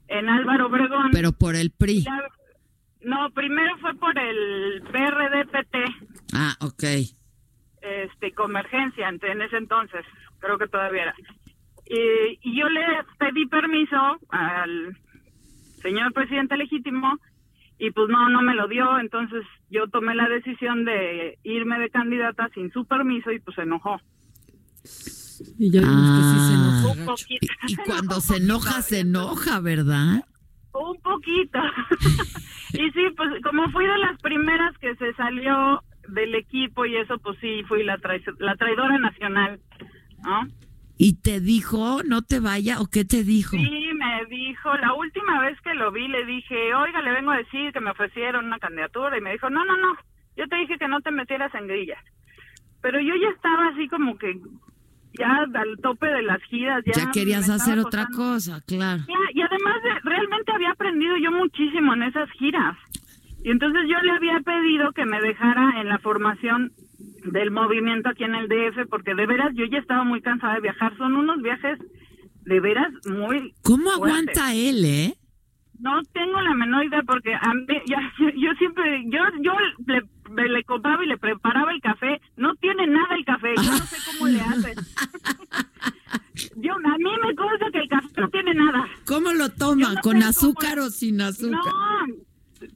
en Álvaro Obregón. Pero por el P R I. La, no, primero fue por el P R D P T. Ah, ok. Este, Convergencia en ese entonces, creo que todavía era. Y, y yo le pedí permiso al señor presidente legítimo y pues no, no me lo dio, entonces yo tomé la decisión de irme de candidata sin su permiso y pues se enojó. Y ya ah, que sí se enojó. Un poquito. Y, y cuando se enoja, se enoja, ¿verdad? Un poquito. Y sí, pues como fui de las primeras que se salió del equipo y eso, pues sí, fui la, traizo- la traidora nacional, ¿no? ¿Y te dijo, no te vaya, o qué te dijo? Sí, me dijo, la última vez que lo vi le dije, oiga, le vengo a decir que me ofrecieron una candidatura, y me dijo, no, no, no, yo te dije que no te metieras en grillas. Pero yo ya estaba así como que ya al tope de las giras. Ya, ya querías hacer otra cosa, claro. Y, y además realmente había aprendido yo muchísimo en esas giras. Y entonces yo le había pedido que me dejara en la formación del movimiento aquí en el D F, porque de veras yo ya estaba muy cansada de viajar. Son unos viajes de veras muy ¿Cómo fuertes. Aguanta él, eh? No tengo la menor idea, porque a mí, yo, yo siempre, yo yo le, le compraba y le preparaba el café. No tiene nada el café, yo no sé cómo le hacen. Yo, a mí me consta que el café no tiene nada. ¿Cómo lo toma? No ¿Con azúcar cómo... o sin azúcar? No.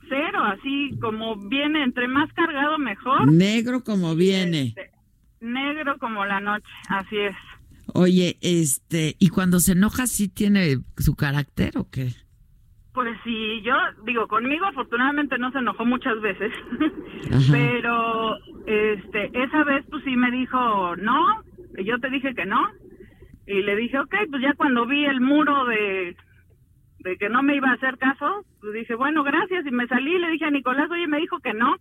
Cero, así como viene, entre más cargado mejor. Negro como viene. Este, negro como la noche, así es. Oye, este, ¿y cuando se enoja sí tiene su carácter o qué? Pues sí, yo digo, conmigo afortunadamente no se enojó muchas veces, pero este, esa vez pues sí me dijo no, yo te dije que no, y le dije okay, pues ya cuando vi el muro de... de que no me iba a hacer caso, pues dije, bueno, gracias, y me salí, le dije a Nicolás, oye, me dijo que no,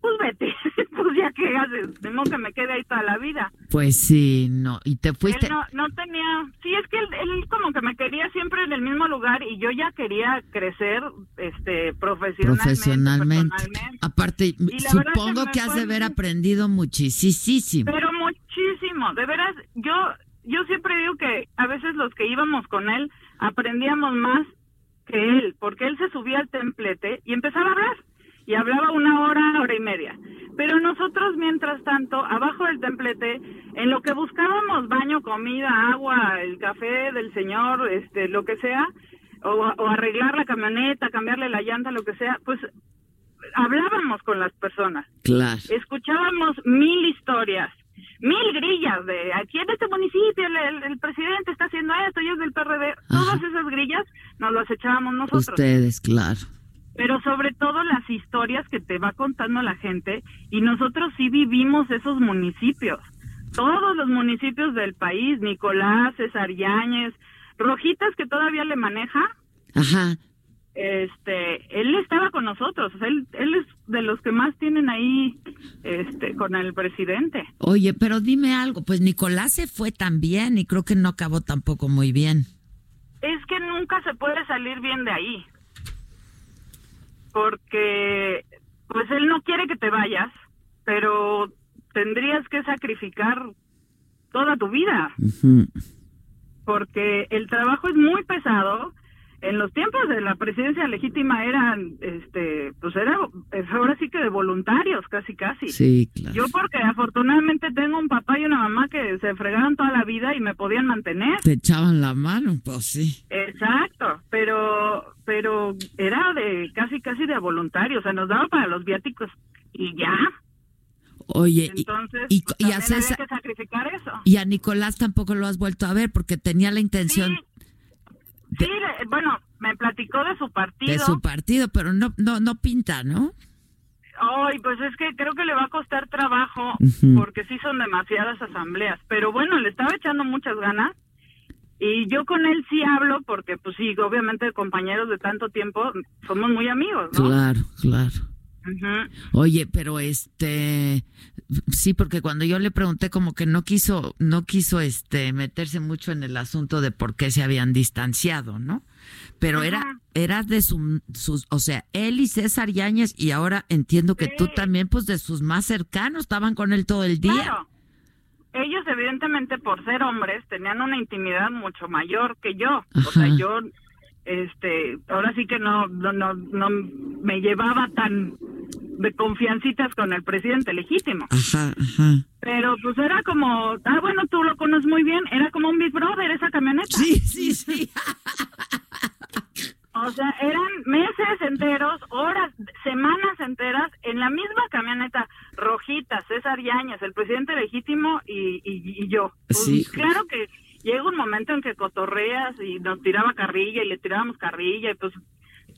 pues vete, pues ya que haces, de modo que me quede ahí toda la vida. Pues sí, no, y te fuiste... Él no, no tenía, sí, es que él, él como que me quería siempre en el mismo lugar, y yo ya quería crecer este profesionalmente. Profesionalmente, aparte, supongo que, que has de haber aprendido muchísimo. Pero muchísimo, de veras, yo... Yo siempre digo que a veces los que íbamos con él aprendíamos más que él, porque él se subía al templete y empezaba a hablar, y hablaba una hora, hora y media. Pero nosotros, mientras tanto, abajo del templete, en lo que buscábamos baño, comida, agua, el café del señor, este, lo que sea, o, o arreglar la camioneta, cambiarle la llanta, lo que sea, pues... hablábamos con las personas. Claro. Escuchábamos mil historias. Mil grillas de aquí en este municipio, el, el, el presidente está haciendo esto, yo es del P R D. Ajá. Todas esas grillas nos las echábamos nosotros. Ustedes, claro. Pero sobre todo las historias que te va contando la gente, y nosotros sí vivimos esos municipios. Todos los municipios del país, Nicolás, César Yáñez, Rojitas que todavía le maneja. Ajá. Este, él estaba con nosotros, él, él es de los que más tienen ahí, este, con el presidente. Oye, pero dime algo, pues Nicolás se fue también y creo que no acabó tampoco muy bien. Es que nunca se puede salir bien de ahí, porque pues él no quiere que te vayas, pero tendrías que sacrificar toda tu vida, uh-huh. Porque el trabajo es muy pesado. En los tiempos de la presidencia legítima eran, este, pues era, ahora sí que de voluntarios, casi casi. Sí, claro. Yo porque afortunadamente tengo un papá y una mamá que se fregaron toda la vida y me podían mantener. Te echaban la mano, pues sí. Exacto, pero, pero era de casi casi de voluntarios, o sea, nos daba para los viáticos y ya. Oye, entonces, y, y, y a César, había que sacrificar eso. Y a Nicolás tampoco lo has vuelto a ver porque tenía la intención. Sí. Sí, bueno, me platicó de su partido. De su partido, pero no no no pinta, ¿no? Ay, pues es que creo que le va a costar trabajo, uh-huh. Porque sí son demasiadas asambleas. Pero bueno, le estaba echando muchas ganas. Y yo con él sí hablo, porque pues sí, obviamente compañeros de tanto tiempo, somos muy amigos, ¿no? Claro, claro. Uh-huh. Oye, pero este... sí, porque cuando yo le pregunté como que no quiso, no quiso este meterse mucho en el asunto de por qué se habían distanciado, ¿no? Pero ajá. era era de su, sus, o sea, él y César Yáñez, y ahora entiendo que sí. Tú también, pues de sus más cercanos, estaban con él todo el día. Claro. ellos evidentemente por ser hombres tenían una intimidad mucho mayor que yo. Ajá. O sea, yo este ahora sí que no no no no me llevaba tan de confiancitas con el presidente legítimo. Ajá, ajá. Pero pues era como, ah, bueno, tú lo conoces muy bien, era como un Big Brother esa camioneta. Sí, sí, sí. O sea, eran meses enteros, horas, semanas enteras, en la misma camioneta, Rojita, César Yáñez, el presidente legítimo y, y, y yo. Pues, sí. Claro que llega un momento en que cotorreas y nos tiraba carrilla y le tirábamos carrilla y pues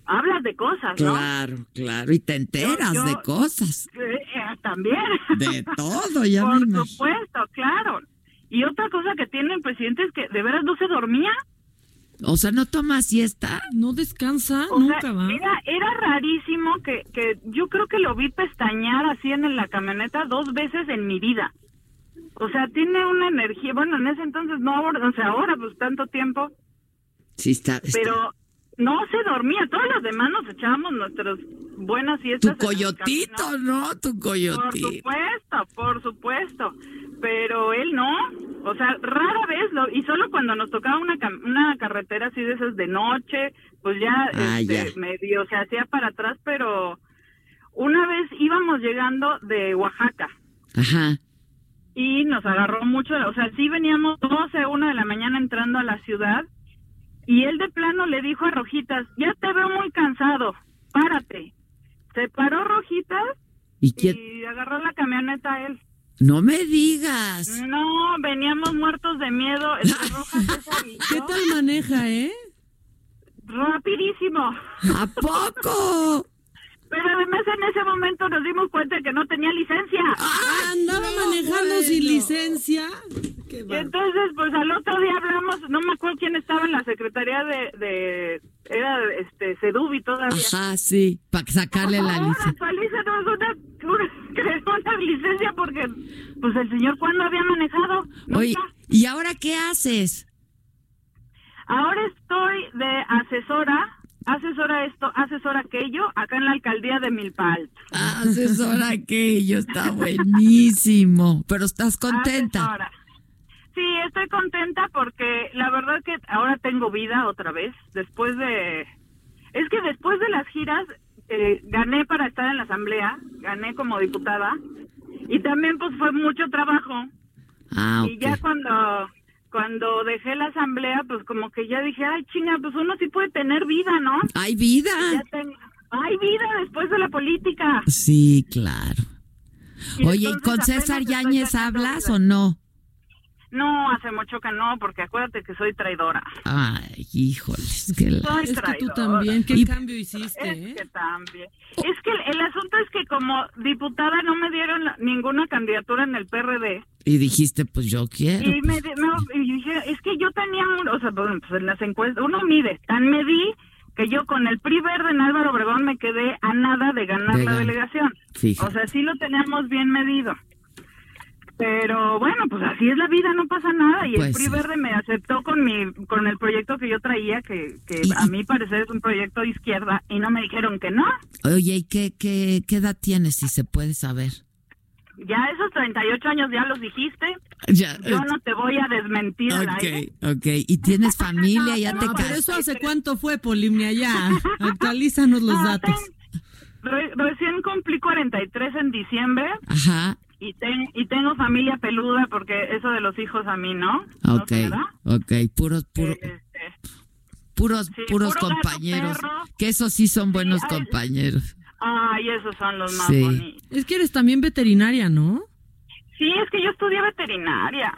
hablas de cosas, ¿no? Claro, claro, y te enteras yo, yo, de cosas. Eh, eh, también. De todo, ya Por me supuesto, claro. Y otra cosa que tiene el presidente es que de veras no se dormía. O sea, no toma siesta, no descansa, o nunca sea, va. Era, era rarísimo que, que yo creo que lo vi pestañear así en la camioneta dos veces en mi vida. O sea, tiene una energía, bueno, en ese entonces no, o sea, ahora pues tanto tiempo. Sí, está. está. Pero no se dormía, todos los demás nos echábamos nuestras buenas siestas. Tu coyotito, ¿no? Tu coyotito. Por supuesto, por supuesto. Pero él no, o sea, rara vez, lo y solo cuando nos tocaba una cam- una carretera así de esas de noche, pues ya, ah, este, ya. medio se hacía para atrás, pero una vez íbamos llegando de Oaxaca. Ajá. Y nos agarró mucho, o sea, sí veníamos doce, una de la mañana entrando a la ciudad, y él de plano le dijo a Rojitas, ya te veo muy cansado, párate. Se paró Rojitas y, y agarró la camioneta a él. No me digas. No, veníamos muertos de miedo. El ¿Qué tal maneja, eh? Rapidísimo. ¿A poco? Pero además en ese momento nos dimos cuenta de que no tenía licencia. Ah, andaba no, manejando bueno. sin licencia. Qué y entonces, pues al otro día hablamos, no me acuerdo quién estaba en la secretaría de, de era este Sedubi todavía. Ajá, sí, para sacarle la licencia. Actualízanos una, una, una licencia porque, pues el señor cuando había manejado. ¿Nunca? Oye, ¿y ahora qué haces? Ahora estoy de asesora. Asesora esto, asesora aquello, acá en la alcaldía de Milpa Alta. Ah, asesora aquello, está buenísimo. Pero ¿estás contenta? Asesora. Sí, estoy contenta porque la verdad que ahora tengo vida otra vez. Después de... Es que después de las giras, eh, gané para estar en la asamblea, gané como diputada. Y también pues fue mucho trabajo. Ah, okay. Y ya cuando... Cuando dejé la asamblea, pues como que ya dije, ay, chinga, pues uno sí puede tener vida, ¿no? ¡Hay vida! Ya tengo... ¡Hay vida después de la política! Sí, claro. Y Oye, ¿y con César Yáñez hablas o no? No, hace mucho que no, porque acuérdate que soy traidora. Ay, híjoles, que la... Soy traidora. Es que tú también, ¿qué y... cambio hiciste? Es ¿eh? que también. Oh. Es que el, el asunto es que como diputada no me dieron la, ninguna candidatura en el P R D. Y dijiste, pues yo quiero. Y, me, no, y dije, es que yo tenía, o sea, pues en las encuestas, uno mide, tan medí que yo con el P R I verde en Álvaro Obregón me quedé a nada de ganar de la gan- delegación. Fíjate. O sea, sí lo teníamos bien medido. Pero bueno, pues así es la vida, no pasa nada. Y pues el P R I verde me aceptó con mi con el proyecto que yo traía, que, que y, a mí parecer es un proyecto de izquierda, y no me dijeron que no. Oye, ¿y qué, qué, qué edad tienes, si se puede saber? Ya esos treinta y ocho años ya los dijiste. Ya, yo no te voy a desmentir. Okay, okay. ¿Y tienes familia? no, ya te no, ¿Pero eso hace cuánto fue, Polimnia? Ya, actualízanos los no, datos. Ten, re, recién cumplí cuarenta y tres en diciembre. Ajá. Y, ten, y tengo familia peluda porque eso de los hijos a mí, ¿no? Ok, ¿no okay. Puros, puro, este, puros, sí, puros puro compañeros. Gato, que esos sí son sí, buenos ay, compañeros. Ay, esos son los más sí. bonitos. Es que eres también veterinaria, ¿no? Sí, es que yo estudié veterinaria.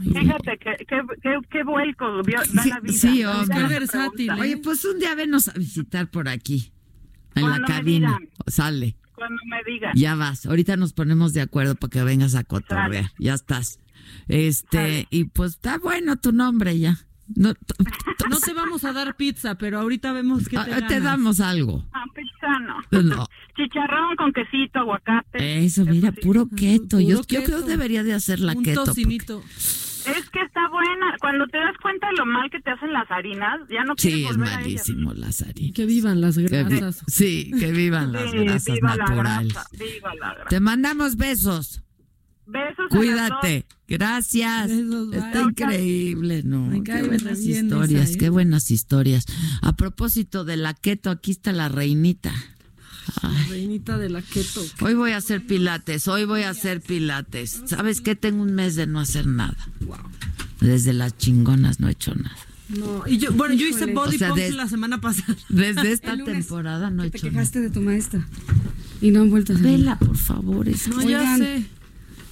Fíjate que, que, que, que vuelco vio, da sí, la vida. Sí, oh, qué versátil. Oye, pues un día venos a visitar por aquí, en Cuando la cabina. Sale. Cuando me digan. Ya vas, ahorita nos ponemos de acuerdo para que vengas a cotorrear, Sale. Ya estás. Este, Sale. Y pues está bueno tu nombre ya. No, t- t- no te vamos a dar pizza, pero ahorita vemos que te, te damos algo. Ah, pizza no. no. Chicharrón con quesito, aguacate. Eso, mira, eso sí. puro keto. Puro yo, keto. Yo creo que debería de hacer la Un keto. Tocinito. Porque... Es que está buena. Cuando te das cuenta de lo mal que te hacen las harinas, ya no quieres sí, volver a ellas. Sí, es malísimo las harinas. Que vivan las grasas. Que, sí, que vivan las sí, grasas viva naturales. La grasa, viva la grasa. Te mandamos besos. Besos. Cuídate. Gracias. Besos, está increíble, ¿no? Me cae qué buenas historias, esa, ¿eh? Qué buenas historias. A propósito de la keto, aquí está la reinita. Ay. La reinita de la keto. Hoy voy a hacer pilates, hoy voy a hacer pilates. ¿Sabes qué? Tengo un mes de no hacer nada. Wow. Desde las chingonas no he hecho nada. No, y yo, bueno, yo hice body o sea, pump la semana pasada. Desde esta temporada no he hecho nada. Te quejaste de tu maestra y no han vuelto a hacer. Vela, por favor. Es que no, ya sé.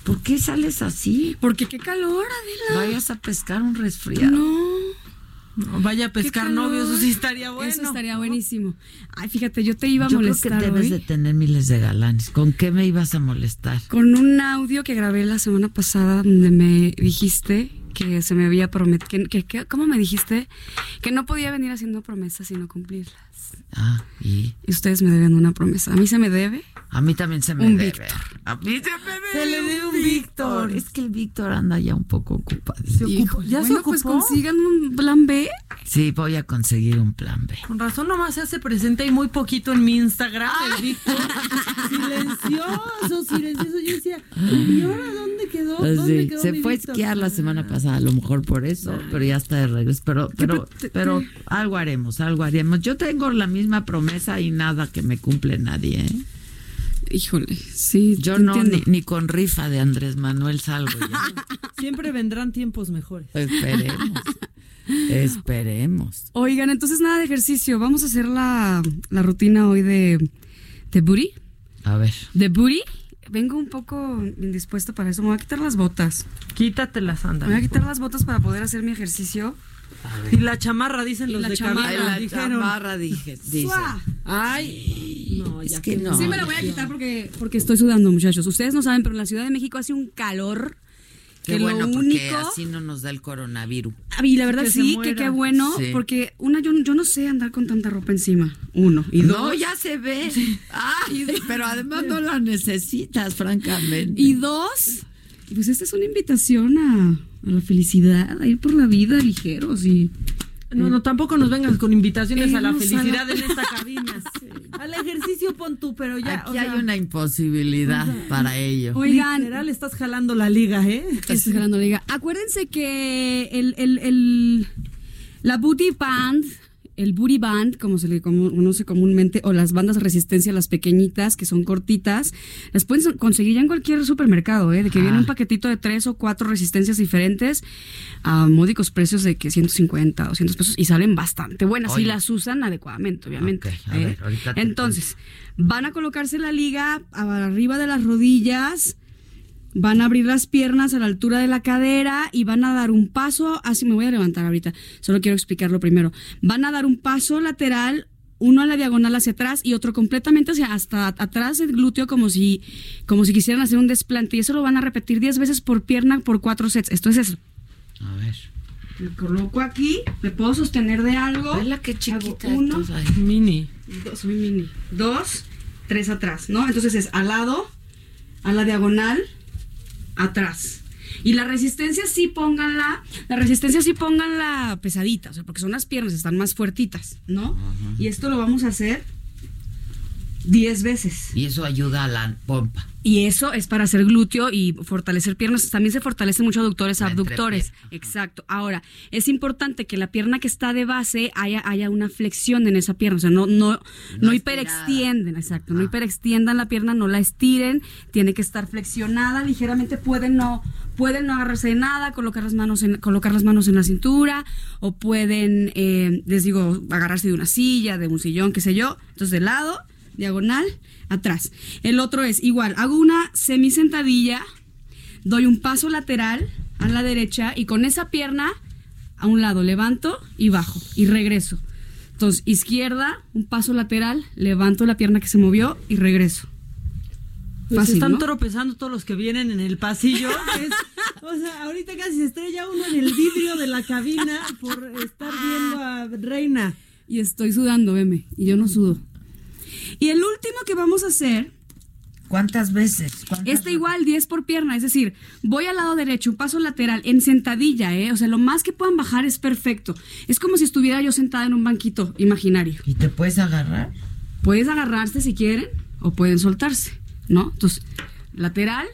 ¿Por qué sales así? Porque qué calor, Adela. Vayas a pescar un resfriado. No. No, vaya a pescar novio, eso sí estaría bueno. Eso estaría buenísimo. Ay, fíjate, yo te iba a yo molestar creo que debes hoy de tener miles de galanes. ¿Con qué me ibas a molestar? Con un audio que grabé la semana pasada donde me dijiste que se me había prometido, que, que, que, ¿cómo me dijiste? Que no podía venir haciendo promesas sino cumplirlas. Ah, ¿y? Y ustedes me deben una promesa. A mí se me debe. A mí también se me un debe. Víctor. A mí se me debe. Se le debe un Víctor. Víctor. Es que el Víctor anda ya un poco ocupado. Se ocupó. ¿Ya bueno, se ocupó? Pues consigan un plan B. Sí, voy a conseguir un plan B. Con razón nomás se hace presente y muy poquito en mi Instagram. Ah. El Víctor. silencioso, silencioso. Yo decía, ¿y ahora dónde quedó? ¿Dónde sí. quedó se mi fue a esquiar la semana pasada, a lo mejor por eso, pero ya está de regreso. Pero, pero, pero algo haremos, algo haremos. Yo tengo la misma promesa y nada que me cumple nadie, ¿eh? Híjole, sí. Yo no, ni, ni con rifa de Andrés Manuel salgo ya. Siempre vendrán tiempos mejores. Esperemos. Esperemos. Oigan, entonces nada de ejercicio. Vamos a hacer la, la rutina hoy de, de booty. A ver. De booty. Vengo un poco indispuesta para eso. Me voy a quitar las botas. Quítatelas, anda. Me voy a quitar las botas para poder hacer mi ejercicio. Y la chamarra, dicen los de chamarra. La chamarra, dije, dicen. Ay, no, ya es que no. Sí me la voy a quitar porque, porque estoy sudando, muchachos. Ustedes no saben, pero en la Ciudad de México hace un calor. Qué que bueno, lo único, porque así no nos da el coronavirus. Y la verdad que sí, que qué bueno, sí. Porque una yo, yo no sé andar con tanta ropa encima, uno. Y dos, no, ya se ve. Sí. Ay, pero además no la necesitas, francamente. Y dos, pues esta es una invitación a... a la felicidad, a ir por la vida ligeros y... No, no, tampoco nos vengas con invitaciones eh, a la felicidad a la... en esta cabina. Sí. Al ejercicio pon tú, pero ya... Aquí o hay sea... una imposibilidad o sea, para ello. Oigan, literal, estás jalando la liga, ¿eh? Estás sí. jalando la liga. Acuérdense que el, el, el, la booty band, el booty band, como se le conoce comúnmente, o las bandas de resistencia, las pequeñitas, que son cortitas, las pueden conseguir ya en cualquier supermercado, ¿eh? De que ah. viene un paquetito de tres o cuatro resistencias diferentes a módicos precios de que ciento cincuenta, doscientos pesos, y salen bastante buenas, Oye. y las usan adecuadamente, obviamente. Okay, a ¿eh? ver, ahorita te Entonces, entiendo. Van a colocarse la liga arriba de las rodillas, van a abrir las piernas a la altura de la cadera y van a dar un paso, así me voy a levantar ahorita, solo quiero explicarlo primero. Van a dar un paso lateral, uno a la diagonal hacia atrás y otro completamente hacia hasta atrás del glúteo, como si, como si quisieran hacer un desplante. Y eso lo van a repetir diez veces por pierna por cuatro sets. Esto es eso. A ver. Me coloco aquí, me puedo sostener de algo. Vela qué chiquita. Hago uno, mini. Dos, soy mini. Dos, tres atrás, ¿no? Entonces es al lado, a la diagonal, atrás. Y la resistencia sí pónganla, la resistencia sí pónganla pesadita, o sea, porque son las piernas, están más fuertitas, ¿no? Ajá. Y esto lo vamos a hacer diez veces. Y eso ayuda a la pompa. Y eso es para hacer glúteo y fortalecer piernas. También se fortalecen mucho aductores, abductores. Exacto. Ahora, es importante que la pierna que está de base haya, haya una flexión en esa pierna. O sea, no, no, no, no hiperextienden. Exacto. Ah. No hiperextiendan la pierna, no la estiren. Tiene que estar flexionada ligeramente. Pueden no, pueden no agarrarse de nada, colocar las manos en, colocar las manos en la cintura. O pueden, eh, les digo, agarrarse de una silla, de un sillón, qué sé yo. Entonces, de lado, diagonal, atrás. El otro es igual, hago una semisentadilla, doy un paso lateral a la derecha y con esa pierna a un lado levanto y bajo y regreso. Entonces, izquierda, un paso lateral, levanto la pierna que se movió y regreso. Pues fácil, se están ¿no? tropezando todos los que vienen en el pasillo. Es, o sea, ahorita casi se estrella uno en el vidrio de la cabina por estar viendo a Reina. Y estoy sudando, veme, y yo no sudo. Y el último que vamos a hacer... ¿Cuántas veces? ¿Cuántas este igual, diez por pierna, es decir, voy al lado derecho, un paso lateral, en sentadilla, ¿eh? O sea, lo más que puedan bajar es perfecto. Es como si estuviera yo sentada en un banquito imaginario. ¿Y te puedes agarrar? Puedes agarrarse si quieren, o pueden soltarse, ¿no? Entonces, lateral,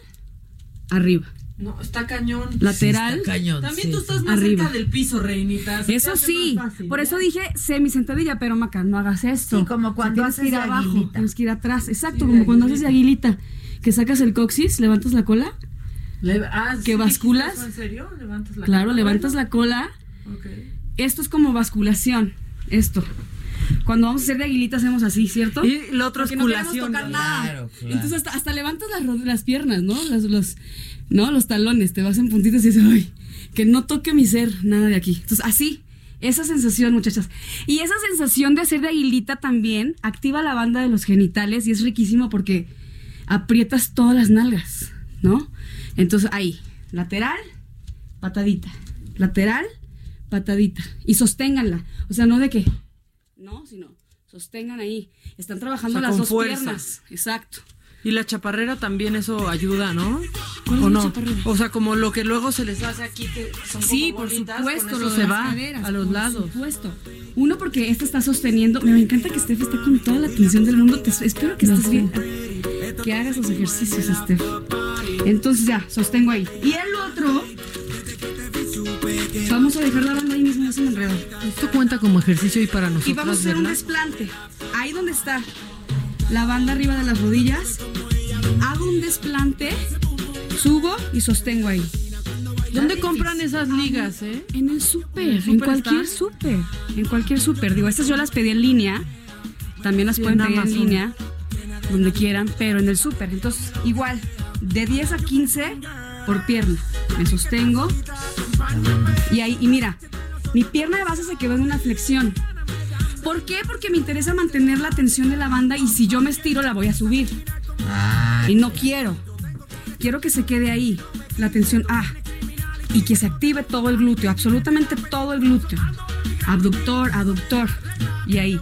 arriba. No, está cañón. Lateral. Sí, está cañón. También sí, tú estás más arriba. Cerca del piso, reinita. Eso sí. Fácil, por ¿eh? Eso dije semisentadilla, pero Maca, no hagas esto. Sí, como cuando si haces que ir abajo, aguilita. Tienes que ir atrás. Exacto, sí, como aguilita. Cuando haces de aguilita, que sacas el coxis, levantas la cola. Le- ah, que sí, basculas. ¿En serio? Levantas la claro, cola. levantas la cola. Okay. Esto es como basculación. Esto. Cuando vamos a hacer de aguilita hacemos así, ¿cierto? Y lo otro porque es culación. No queremos tocar nada. Claro, claro. Entonces hasta, hasta levantas las, las piernas, ¿no? Los, los, no, los talones, te vas en puntitas y dices, ay, que no toque mi ser, nada de aquí. Entonces así, esa sensación, muchachas. Y esa sensación de hacer de aguilita también activa la banda de los genitales y es riquísimo porque aprietas todas las nalgas, ¿no? Entonces ahí, lateral, patadita, lateral, patadita. Y sosténganla, o sea, no de que... No, sino sostengan ahí. Están trabajando o sea, las dos fuerza. Piernas. Exacto. Y la chaparrera también eso ayuda, ¿no? ¿Cuál es ¿O la no? Chaparrera? O sea, como lo que luego se les hace aquí que son sí, como bolitas, por supuesto, lo se va caderas, a los lados. Por supuesto. Uno porque este está sosteniendo. Me encanta que Steph está con toda la atención del mundo. Te, espero que no, estés bien. Que hagas los ejercicios, Steph. Entonces ya, sostengo ahí. Y el otro. Vamos a dejar la banda ahí mismo, no se me enreda. Esto cuenta como ejercicio y para nosotros. Y vamos a hacer ¿verdad? Un desplante. Ahí donde está la banda arriba de las rodillas, hago un desplante, subo y sostengo ahí. ¿Dónde compran esas ligas, eh? En el súper, en cualquier súper. En cualquier súper. Digo, estas yo las pedí en línea. También las sí, pueden pedir en línea, donde quieran, pero en el súper. Entonces, igual, de diez a quince por pierna. Me sostengo. Y ahí, y mira, mi pierna de base se quedó en una flexión. ¿Por qué? Porque me interesa mantener la tensión de la banda y si yo me estiro la voy a subir. Y no quiero. Quiero que se quede ahí, la tensión A. Y que se active todo el glúteo, absolutamente todo el glúteo. Abductor, aductor. Y ahí.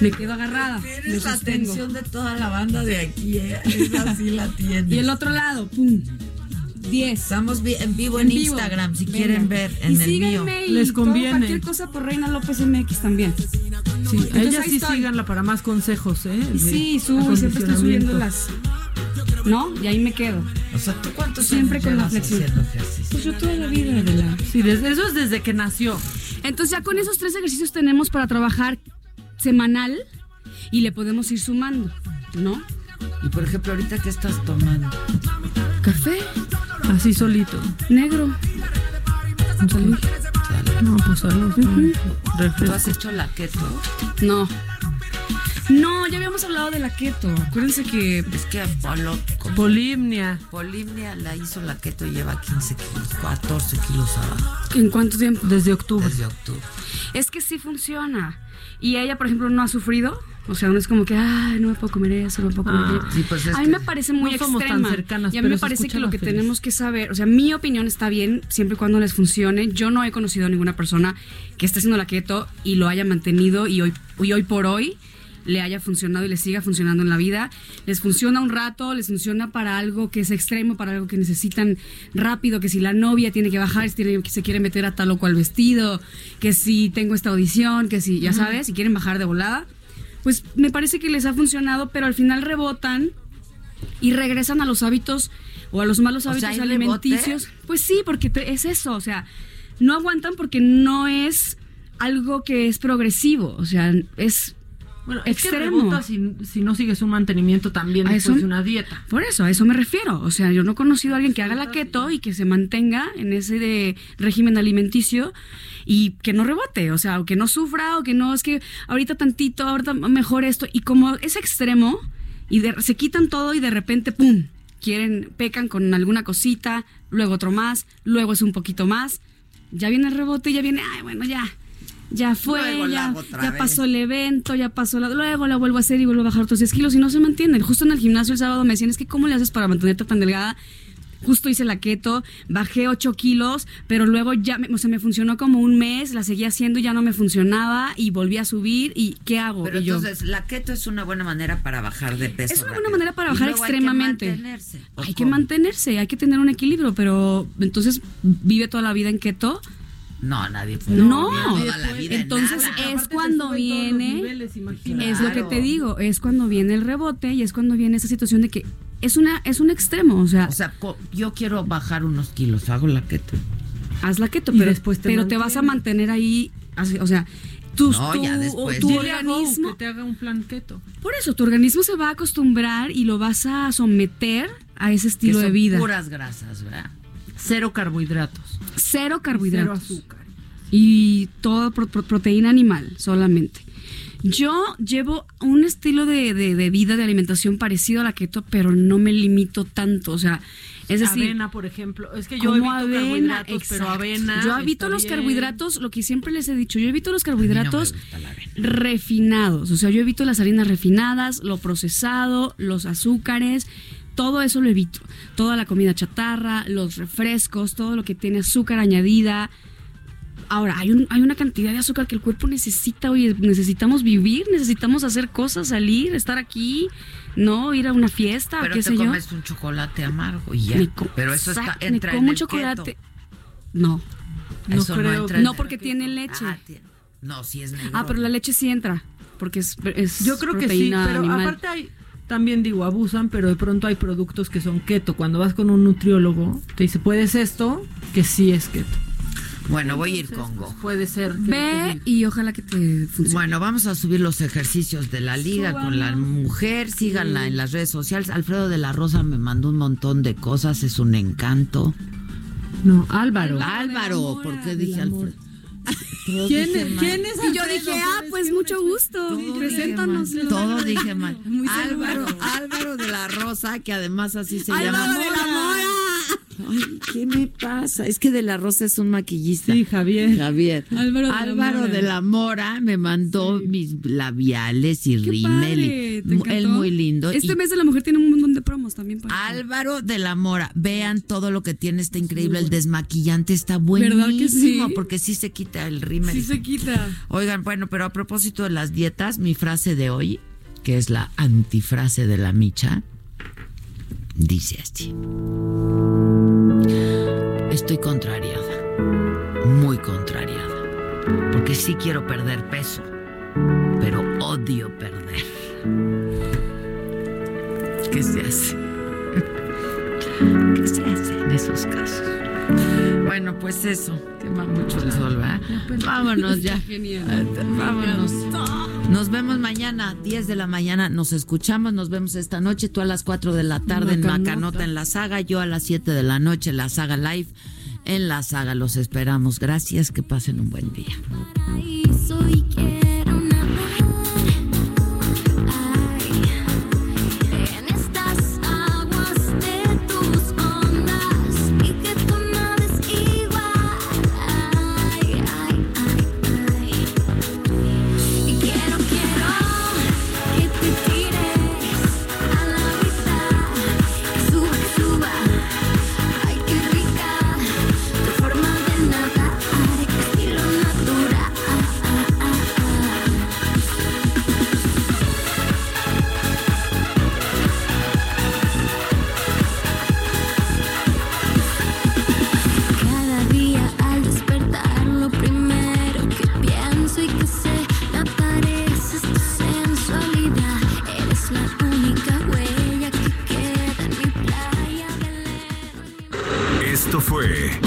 Me quedo agarrada. Tienes la tensión de toda la banda de aquí, ¿eh? Esa sí la tienes. Y el otro lado, pum. diez. Estamos vi- en vivo en, en vivo. Instagram, si venga. Quieren ver en y el mío. Y les conviene. Cualquier cosa por Reina López M X también. Sí, entonces, ellas sí estoy. Síganla para más consejos, ¿eh? Y sí, subo, siempre estoy subiendo las. ¿No? Y ahí me quedo. O sea, ¿tú cuántos siempre años con la flexión? Pues yo toda la vida, Adela. Sí, desde, eso es desde que nació. Entonces ya con esos tres ejercicios tenemos para trabajar semanal y le podemos ir sumando, ¿no? Y por ejemplo, ahorita ¿qué estás tomando? Café. Así solito. Negro. Salud. No, pues salud. Uh-huh. ¿Tú has hecho la keto? No. No, ya habíamos hablado de la keto. Acuérdense que... Es que polo, Polimnia. Polimnia la hizo la keto y lleva quince kilos, catorce kilos abajo. ¿En cuánto tiempo? Desde octubre. Desde octubre. Es que sí funciona. Y ella, por ejemplo, no ha sufrido... O sea, no es como que, ay, no me puedo comer eso, no me puedo comer ah, eso. Sí, pues a mí me parece muy no somos extrema. Tan cercanas, y a mí me parece que lo que feliz. Tenemos que saber, o sea, mi opinión está bien siempre y cuando les funcione. Yo no he conocido a ninguna persona que esté haciendo la keto y lo haya mantenido y hoy, y hoy por hoy le haya funcionado y le siga funcionando en la vida. Les funciona un rato, les funciona para algo que es extremo, para algo que necesitan rápido, que si la novia tiene que bajar, si tiene, que se quiere meter a tal o cual vestido, que si tengo esta audición, que si, ya uh-huh. sabes, si quieren bajar de volada. Pues me parece que les ha funcionado, pero al final rebotan y regresan a los hábitos o a los malos hábitos o sea, alimenticios. Rebote. Pues sí, porque te, es eso, o sea, no aguantan porque no es algo que es progresivo, o sea, es bueno, extremo. Es que rebotas si, si no sigues un mantenimiento también a después eso, de una dieta. Por eso, a eso me refiero, o sea, yo no he conocido a alguien que haga la keto y que se mantenga en ese de régimen alimenticio. Y que no rebote, o sea, o que no sufra, o que no, es que ahorita tantito, ahorita mejor esto. Y como es extremo, y de, se quitan todo y de repente, ¡pum! Quieren, pecan con alguna cosita, luego otro más, luego es un poquito más. Ya viene el rebote, ya viene, ay, bueno, ya, ya fue, ya, ya pasó el evento, ya pasó, la, luego la vuelvo a hacer y vuelvo a bajar otros diez kilos y no se mantienen. Justo en el gimnasio el sábado me decían, es que ¿cómo le haces para mantenerte tan delgada? Justo hice la keto, bajé ocho kilos, pero luego ya, me, o sea, me funcionó como un mes, la seguía haciendo y ya no me funcionaba y volví a subir y ¿qué hago? Pero y entonces, yo, la keto es una buena manera para bajar de peso. Es una rápido. Buena manera para bajar extremadamente. Hay que mantenerse. Hay ¿cómo? Que mantenerse, hay que tener un equilibrio, pero entonces, ¿vive toda la vida en keto? No, nadie puede. No, no toda la vida entonces nada. Es cuando viene, niveles, es lo que te digo, es cuando viene el rebote y es cuando viene esa situación de que es una es un extremo, o sea, o sea, co- yo quiero bajar unos kilos, hago la keto. Haz la keto, pero después te pero mantienes. Te vas a mantener ahí, así, o sea, tus, no, tu, ya después, tu organismo, que te haga un plan keto. Por eso tu organismo se va a acostumbrar y lo vas a someter a ese estilo que son de vida. Puras grasas, ¿verdad? Cero carbohidratos. Cero carbohidratos. Cero azúcar. Y toda pro- pro- proteína animal solamente. Yo llevo un estilo de, de, de vida, de alimentación parecido a la keto, pero no me limito tanto, o sea, es decir... Avena, por ejemplo, es que yo evito avena, carbohidratos, exacto. Pero avena... Yo evito los bien. carbohidratos, lo que siempre les he dicho, yo evito los carbohidratos no refinados, o sea, yo evito las harinas refinadas, lo procesado, los azúcares, todo eso lo evito, toda la comida chatarra, los refrescos, todo lo que tiene azúcar añadida... Ahora, hay un, hay una cantidad de azúcar que el cuerpo necesita, oye, necesitamos vivir, necesitamos hacer cosas, salir, estar aquí, no, ir a una fiesta, pero qué sé yo. Pero te comes un chocolate amargo y ya, co- pero eso sac- está, entra en el chocolate. Keto. No, no, eso creo, no, entra en no porque el tiene leche. Ah, t- no, sí es negro. Ah, pero la leche sí entra, porque es, es yo creo proteína que sí, pero animal. Aparte hay... También digo, abusan, pero de pronto hay productos que son keto. Cuando vas con un nutriólogo, te dice, ¿puedes esto? Que sí es keto. Bueno, voy Entonces, a ir con Go. Pues puede ser. Ve y ojalá que te funcione. Bueno, vamos a subir los ejercicios de la liga Subamos. Con la mujer. Síganla en las redes sociales. Alfredo de la Rosa me mandó un montón de cosas. Es un encanto. No, Álvaro. Álvaro, ¿por qué dije Alfredo? ¿Quién, dije ¿quién es Alfredo? Y yo dije, ah, pues mucho gusto. Preséntanos. Todo dije mal. Álvaro, Álvaro de la Rosa, que además así se Álvaro llama. ¡Álvaro de la Mora! Ay, ¿qué me pasa? Es que de la Rosa es un maquillista. Sí, Javier. Javier. Álvaro de, Álvaro la, Mora. de la Mora me mandó sí. mis labiales y Qué rímel. Él muy lindo. Este y mes de la mujer tiene un montón de promos también. Álvaro de la Mora. Vean todo lo que tiene, está increíble. Sí, bueno. El desmaquillante está buenísimo. ¿Verdad que sí? Porque sí se quita el rímel. Sí se quita. Oigan, bueno, pero a propósito de las dietas, mi frase de hoy, que es la antifrase de la Micha, dice así. Estoy contrariada, muy contrariada, porque sí quiero perder peso, pero odio perder. ¿Qué se hace? ¿Qué se hace en esos casos? Bueno, pues eso, quema mucho el sol, ¿verdad? Vámonos ya. Genial. Vámonos. Nos vemos mañana, diez de la mañana. Nos escuchamos, nos vemos esta noche. Tú a las cuatro de la tarde Macanota. en Macanota, en La Saga. Yo a las siete de la noche, La Saga Live, en La Saga. Los esperamos. Gracias, que pasen un buen día.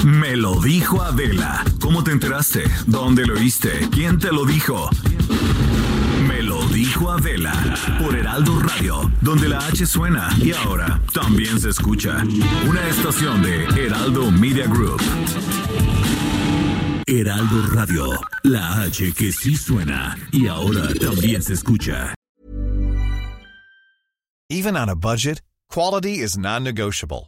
Me lo dijo Adela. ¿Cómo te enteraste? ¿Dónde lo oíste? ¿Quién te lo dijo? Me lo dijo Adela por Heraldo Radio, donde la H suena y ahora también se escucha. Una estación de Heraldo Media Group. Heraldo Radio, la H que sí suena y ahora también se escucha. Even on a budget, quality is non-negotiable.